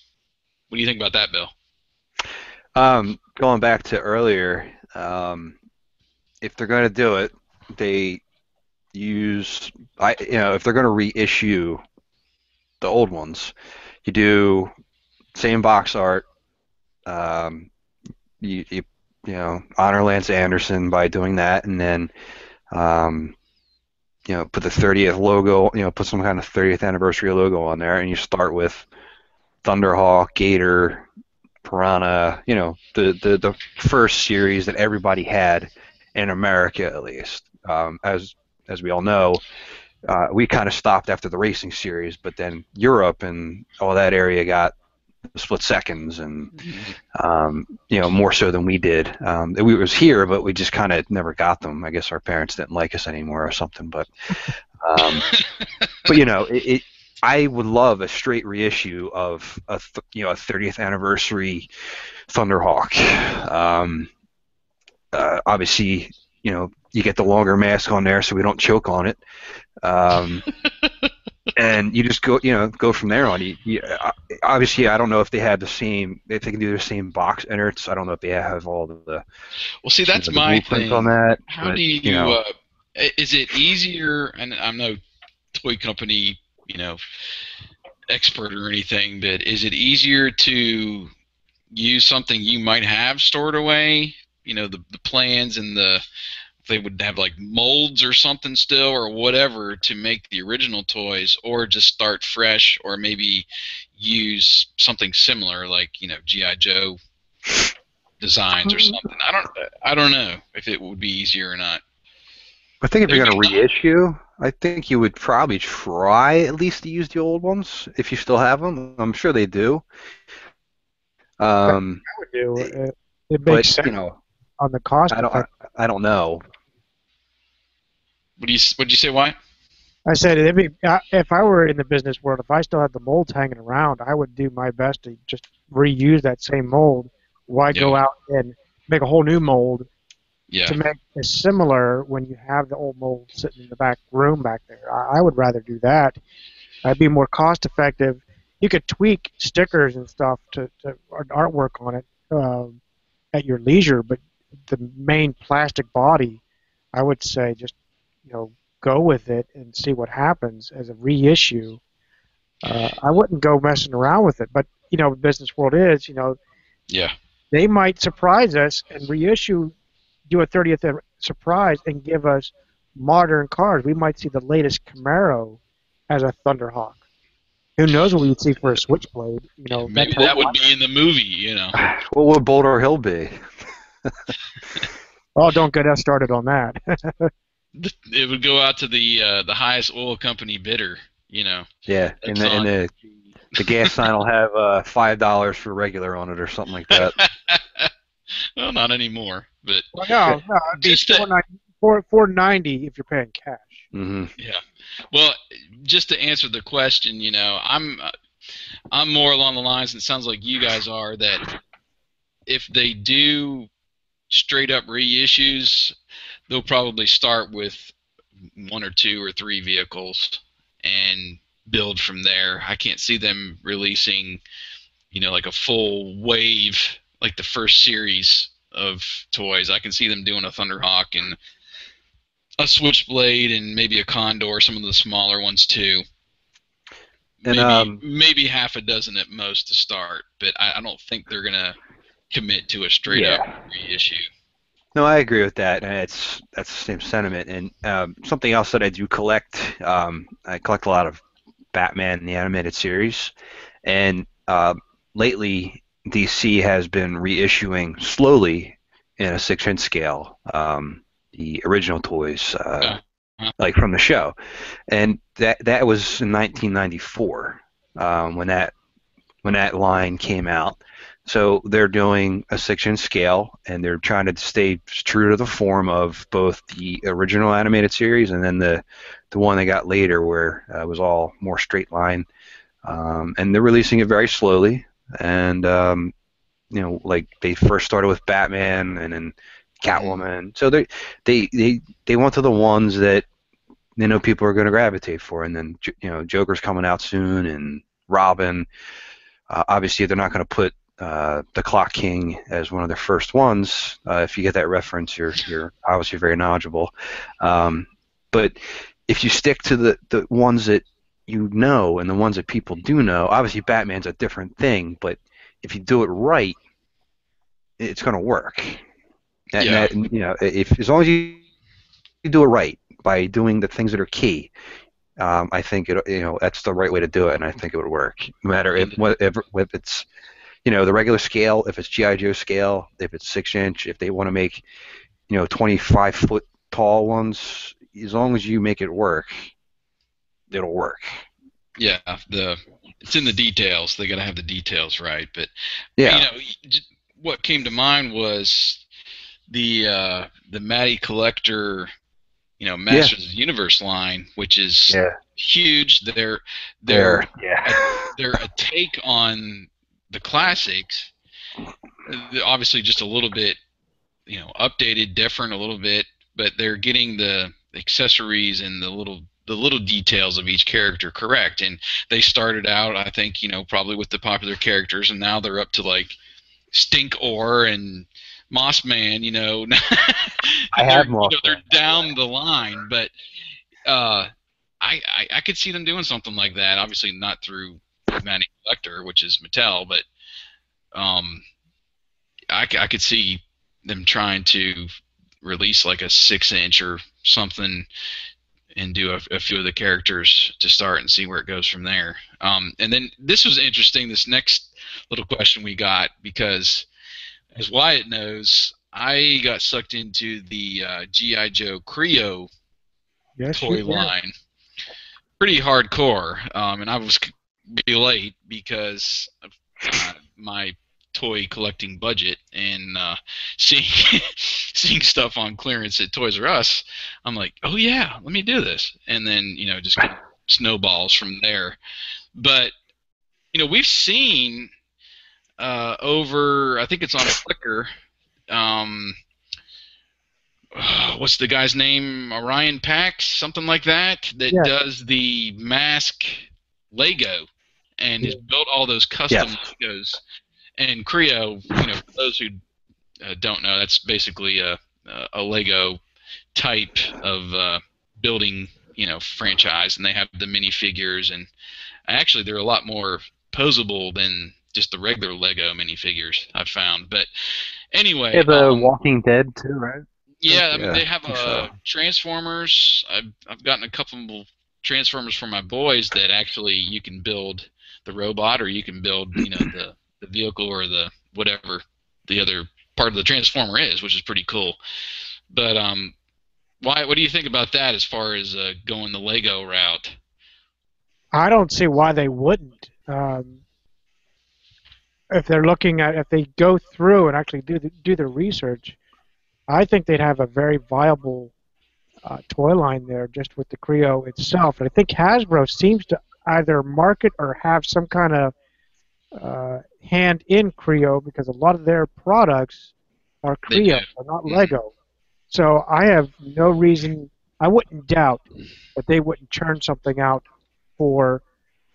What do you think about that, Bill? Going back to earlier, if they're going to do it, they use – you know, if they're going to reissue – the old ones, you do same box art. You know, honor Lance Anderson by doing that, and then you know, put the 30th logo. You know, put some kind of 30th anniversary logo on there, and you start with Thunderhawk, Gator, Piranha. You know, the first series that everybody had in America, at least. As we all know. We kind of stopped after the racing series, but then Europe and all that area got split seconds, and you know, more so than we did. We was here, but we just kind of never got them. I guess our parents didn't like us anymore or something. But but you know, I would love a straight reissue of a a 30th anniversary Thunderhawk. Obviously, you know, you get the longer mask on there, so we don't choke on it. And you just go, go from there on. Obviously, I don't know if they have the same, if they can do the same box inserts. I don't know if they have all the. Well, see, that's my thing. On that, how do you? Is it easier? And I'm no toy company, expert or anything, but is it easier to use something you might have stored away? You know, the plans and the. They would have like molds or something still or whatever to make the original toys, or just start fresh, or maybe use something similar like G.I. Joe designs or something. I don't know if it would be easier or not. I think if you're going to reissue, I think you would probably try at least to use the old ones if you still have them. I'm sure they do. I would do it. It makes sense on the cost. I don't know. What did you say, Wyatt? I said, if I were in the business world, if I still had the molds hanging around, I would do my best to just reuse that same mold. Why go out and make a whole new mold to make it similar when you have the old mold sitting in the back room back there? I would rather do that. I'd be more cost effective. You could tweak stickers and stuff to artwork on it at your leisure, but the main plastic body, I would say just go with it and see what happens as a reissue. I wouldn't go messing around with it, but the business world is they might surprise us and reissue, do a 30th surprise and give us modern cars. We might see the latest Camaro as a Thunderhawk. Who knows what we'd see for a Switchblade? Maybe that would be in the movie. What would Boulder Hill be? Oh, don't get us started on that. It would go out to the highest oil company bidder, Yeah, and the gas sign will have $5 for regular on it or something like that. Well, not anymore, but no, it'd be $4.90 if you're paying cash. Mm-hmm. Yeah. Well, just to answer the question, I'm more along the lines, and it sounds like you guys are, that if they do straight up reissues, they'll probably start with 1 or 2 or 3 vehicles and build from there. I can't see them releasing, like a full wave, like the first series of toys. I can see them doing a Thunderhawk and a Switchblade and maybe a Condor, some of the smaller ones too. And maybe half a dozen at most to start, but I don't think they're gonna commit to a straight up reissue. No, I agree with that, and that's the same sentiment. And something else that I do collect, I collect a lot of Batman the animated series, and lately DC has been reissuing slowly in a 6-inch scale the original toys, like from the show, and that was in 1994 when that line came out. So they're doing a 6-inch scale, and they're trying to stay true to the form of both the original animated series and then the one they got later, where it was all more straight line. And they're releasing it very slowly. And like they first started with Batman and then Catwoman. So they went to the ones that they know people are going to gravitate for. And then Joker's coming out soon, and Robin. Obviously, they're not going to put the Clock King as one of the first ones. If you get that reference, you're obviously very knowledgeable. But if you stick to the ones that you know and the ones that people do know, obviously Batman's a different thing, but if you do it right, it's going to work. And as long as you do it right by doing the things that are key, I think that's the right way to do it, and I think it would work. No matter if it's the regular scale, if it's G.I. Joe scale, if it's 6-inch, if they want to make, 25-foot tall ones, as long as you make it work, it'll work. Yeah, it's in the details. They got to have the details right. But yeah, you know what came to mind was the Matty Collector, Masters of the Universe line, which is huge. They're a take on the classics. Obviously, just a little bit, updated, different a little bit, but they're getting the accessories and the little details of each character correct. And they started out, I think, probably with the popular characters, and now they're up to like Stink Ore and Moss Man. I have Moss. They're down the line, but I could see them doing something like that. Obviously, not through Matty Collector, which is Mattel, but I could see them trying to release like a 6-inch or something and do a few of the characters to start and see where it goes from there. And then this was interesting, this next little question we got, because as Wyatt knows, I got sucked into the G.I. Joe Kreo toy line pretty hardcore. And I was late because of my toy collecting budget, and seeing stuff on clearance at Toys R Us, I'm like, oh yeah, let me do this, and then just kind of snowballs from there. But we've seen over, I think it's on Flickr. What's the guy's name? Orion Pax, something like that. Does the Mask Lego and has built all those custom Legos. And Kreo, for those who don't know, that's basically a Lego type of building, franchise, and they have the minifigures, and actually they're a lot more posable than just the regular Lego minifigures I've found. But anyway, they have Walking Dead too, right? Yeah, I mean, they have Transformers. I've gotten a couple Transformers for my boys that actually you can build the robot, or you can build the vehicle, or the whatever the other part of the Transformer is, which is pretty cool. But Wyatt, what do you think about that as far as going the Lego route? I don't see why they wouldn't. If they go through and actually do the research, I think they'd have a very viable toy line there just with the Kreo itself. And I think Hasbro seems to either market or have some kind of hand in Kreo, because a lot of their products are Kreo, not Lego. So I have no reason, I wouldn't doubt that they wouldn't churn something out for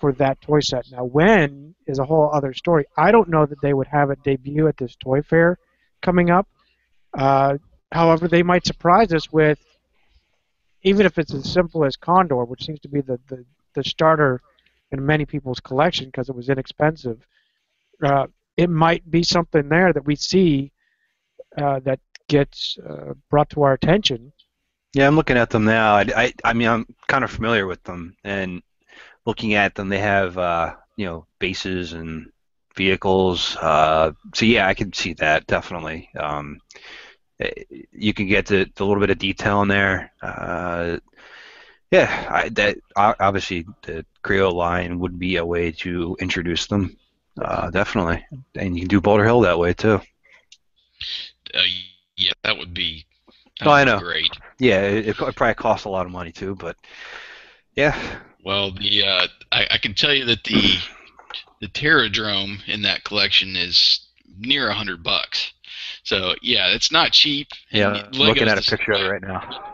that toy set. Now, when is a whole other story. I don't know that they would have it debut at this toy fair coming up. However, they might surprise us with, even if it's as simple as Condor, which seems to be the starter in many people's collection because it was inexpensive. It might be something there that we see that gets brought to our attention. Yeah, I'm looking at them now. I mean, I'm kind of familiar with them, and looking at them, they have bases and vehicles. So yeah, I can see that definitely. You can get the little bit of detail in there. Yeah, obviously the Kreo line would be a way to introduce them, definitely. And you can do Boulder Hill that way, too. Yeah, that would be great. Yeah, it probably costs a lot of money, too, but yeah. Well, I can tell you that the Terradrome in that collection is near $100. So, yeah, it's not cheap. Yeah, I'm looking at a picture of it right now.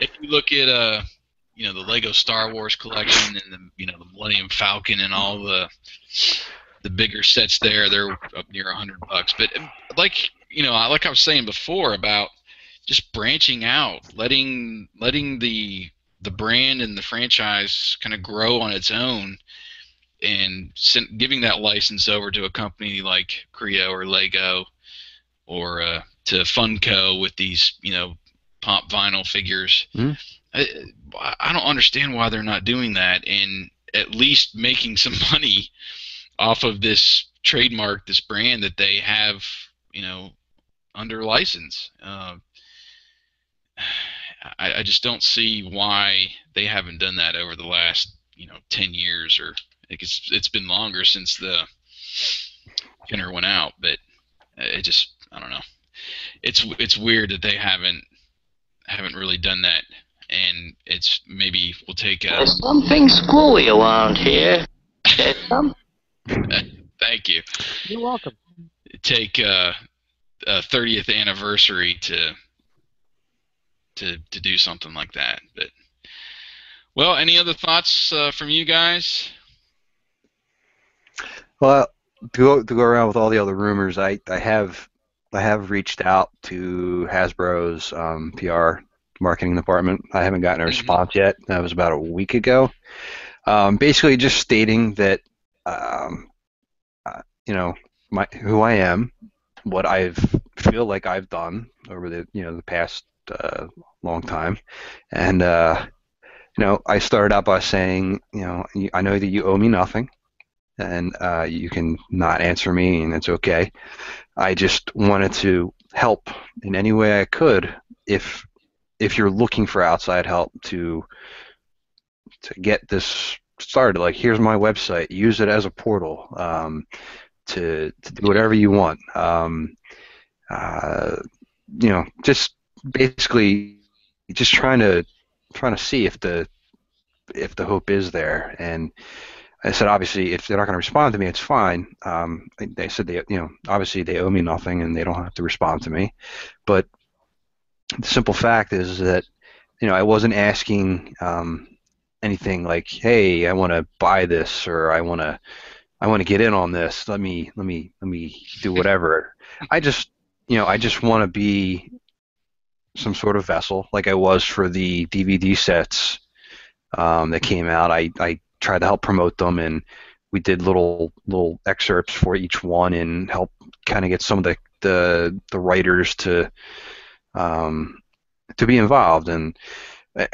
If you look at the Lego Star Wars collection and the Millennium Falcon and all the bigger sets there, they're up near $100. But like I was saying before about just branching out, letting the brand and the franchise kind of grow on its own, and giving that license over to a company like Kreo or Lego, or to Funko with these pop vinyl figures. Mm-hmm. I don't understand why they're not doing that, and at least making some money off of this trademark, this brand that they have, under license. I just don't see why they haven't done that over the last you know, 10 years or it's been longer since the Kenner went out, but it just, I don't know. It's weird that they haven't really done that, and it's maybe we'll take a... There's something squirrely around here. Thank you. You're welcome. Take a 30th anniversary to do something like that. But well, any other thoughts from you guys? Well, to go around with all the other rumors, I have reached out to Hasbro's PR marketing department. I haven't gotten a response yet. That was about a week ago. Basically, just stating that you know, who I am, what I feel like I've done over the the past long time, and you know, I started out by saying, I know that you owe me nothing, and you can not answer me, and it's okay. I just wanted to help in any way I could. If you're looking for outside help to get this started, like, here's my website. Use it as a portal to do whatever you want. You know, just basically just trying to see if the hope is there. And I said, obviously, if they're not going to respond to me, it's fine. They said obviously they owe me nothing and they don't have to respond to me. But the simple fact is that I wasn't asking anything like, hey, I want to buy this, or I want to get in on this. Let me do whatever. I just want to be some sort of vessel, like I was for the DVD sets that came out. I tried to help promote them, and we did little excerpts for each one and help kind of get some of the writers to be involved, and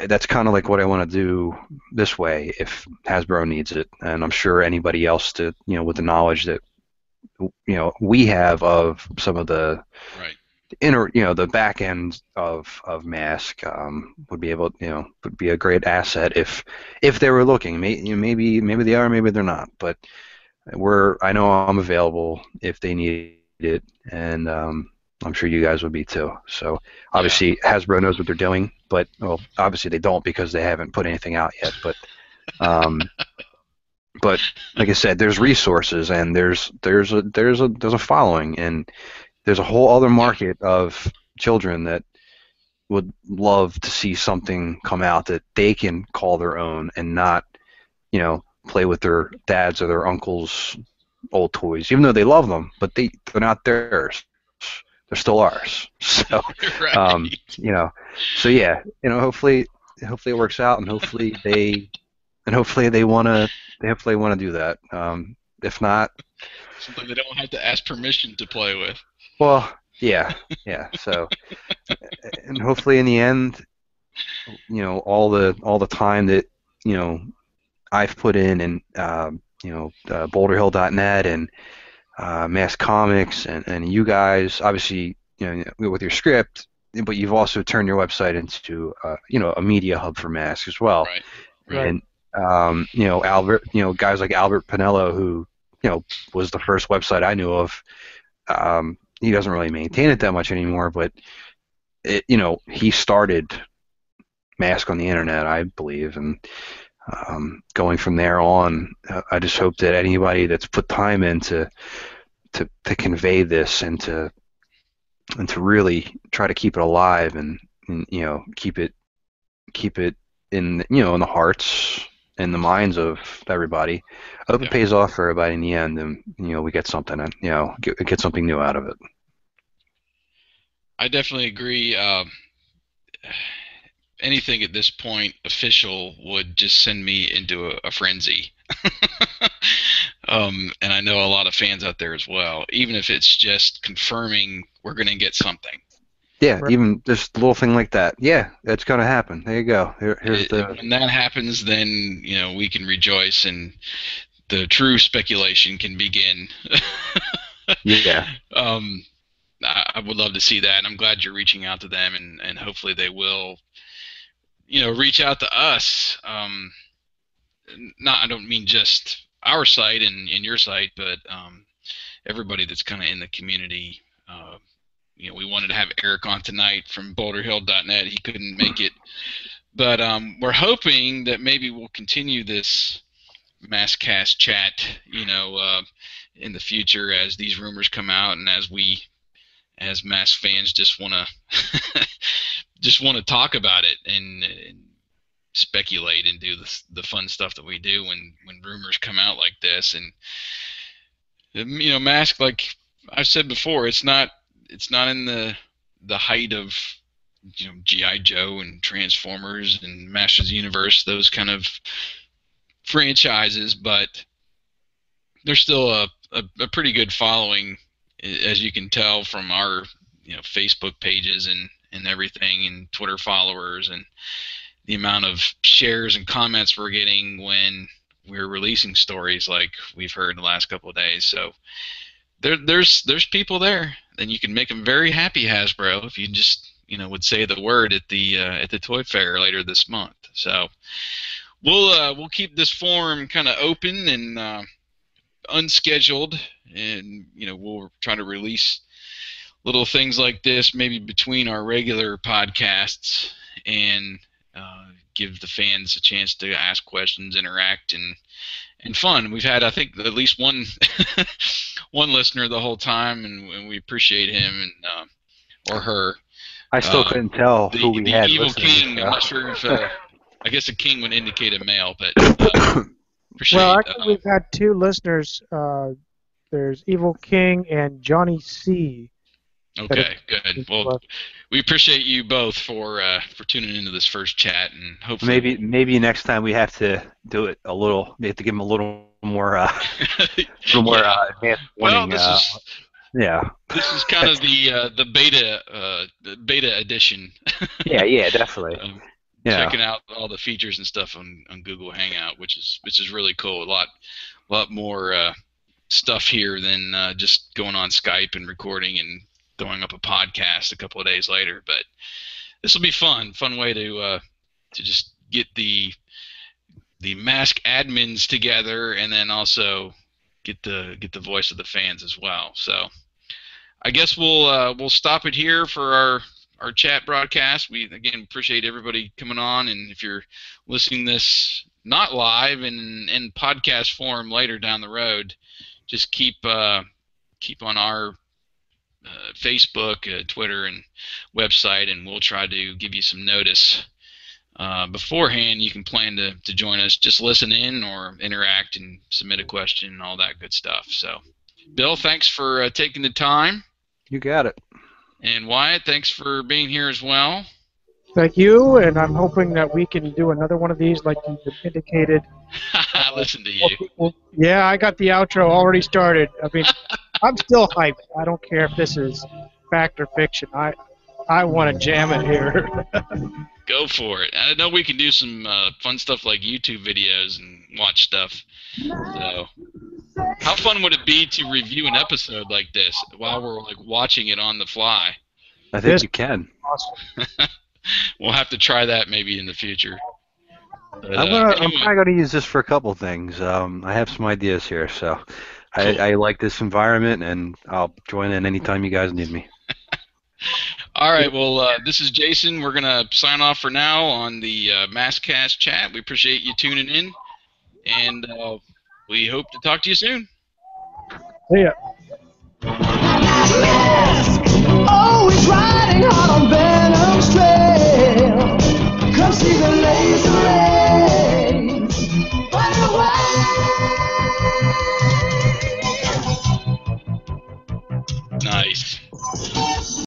that's kind of like what I want to do this way if Hasbro needs it, and I'm sure anybody else to with the knowledge that we have of some of the right inner the back end of M.A.S.K. Would be able would be a great asset if they were looking. Maybe they are, maybe they're not, but I know I'm available if they need it, and I'm sure you guys would be too. So obviously Hasbro knows what they're doing, but well, obviously they don't because they haven't put anything out yet, but but like I said, there's resources, and there's a following, and there's a whole other market of children that would love to see something come out that they can call their own and not, play with their dads or their uncles' old toys, even though they love them, but they're not theirs. They're still ours. So, right. So yeah, hopefully it works out, and hopefully they want to do that. If not, something they don't have to ask permission to play with. Well, yeah. So, and hopefully in the end, all the time that I've put in, and BoulderHill.net and Mass Comics, and you guys, obviously, with your script, but you've also turned your website into a media hub for M.A.S.K. as well. Right. And Albert, guys like Albert Pinello, who was the first website I knew of. He doesn't really maintain it that much anymore, but he started M.A.S.K. on the internet, I believe, and going from there on, I just hope that anybody that's put time into to convey this and to really try to keep it alive, and keep it in in the hearts and the minds of everybody. I hope it pays off for everybody in the end, and we get something, and get something new out of it. I definitely agree. Anything at this point official would just send me into a frenzy. And I know a lot of fans out there as well, even if it's just confirming we're going to get something. Yeah, right. Even just a little thing like that. Yeah, that's going to happen. There you go. When that happens, then we can rejoice, and the true speculation can begin. Yeah. I would love to see that, and I'm glad you're reaching out to them, and hopefully they will, reach out to us. not, I don't mean just our site and your site, but everybody that's kind of in the community. You know, we wanted to have Eric on tonight from BoulderHill.net. He couldn't make it, but we're hoping that maybe we'll continue this MassCast chat, you know, in the future as these rumors come out and as we, as Mass fans, just want to talk about it and speculate and do the fun stuff that we do when rumors come out like this. And you know, Mask, like I've said before, it's not in the height of, you know, G.I. Joe and Transformers and Masters of the Universe, those kind of franchises, but there's still a pretty good following, as you can tell from our, you know, Facebook pages and everything, and Twitter followers, and the amount of shares and comments we're getting when we're releasing stories like we've heard in the last couple of days. So there's people there, and you can make them very happy, Hasbro, if you just, you know, would say the word at the toy fair later this month. So we'll keep this forum kind of open and unscheduled, and you know, we'll try to release little things like this maybe between our regular podcasts and give the fans a chance to ask questions, interact, and fun. We've had, I think, at least one one listener the whole time, and we appreciate him and or her. I still couldn't tell who we had. The evil king. I'm not sure if I guess a king would indicate a male, but well, actually, we've had two listeners. There's Evil King and Johnny C. Okay, good. Well, we appreciate you both for tuning into this first chat, and hopefully maybe next time we have to do it a little. We have to give them a little more, advanced warning. Well, this is kind of the beta edition. yeah, definitely. Checking out all the features and stuff on Google Hangout, which is really cool. A lot more stuff here than just going on Skype and recording and throwing up a podcast a couple of days later. But this will be fun way to just get the Mask admins together, and then also get the voice of the fans as well. So I guess we'll stop it here for our chat broadcast. We again appreciate everybody coming on, and if you're listening this not live and in podcast form later down the road, just keep on our Facebook, Twitter, and website, and we'll try to give you some notice beforehand. You can plan to join us, just listen in or interact and submit a question and all that good stuff. So, Bill, thanks for taking the time. You got it. And Wyatt, thanks for being here as well. Thank you, and I'm hoping that we can do another one of these like you indicated. I listened to you. Yeah, I got the outro already started. I mean, I'm still hyped. I don't care if this is fact or fiction. I want to jam it here. Go for it. I know we can do some fun stuff like YouTube videos and watch stuff. So, how fun would it be to review an episode like this while we're like watching it on the fly? I think you can. Awesome. We'll have to try that maybe in the future. But, I'm probably going to use this for a couple things. I have some ideas here, so cool. I like this environment, and I'll join in anytime you guys need me. All right, well, this is Jason. We're going to sign off for now on the MassCast chat. We appreciate you tuning in, and we hope to talk to you soon. See ya. Always riding hard on Venom's trail. Come see the laser.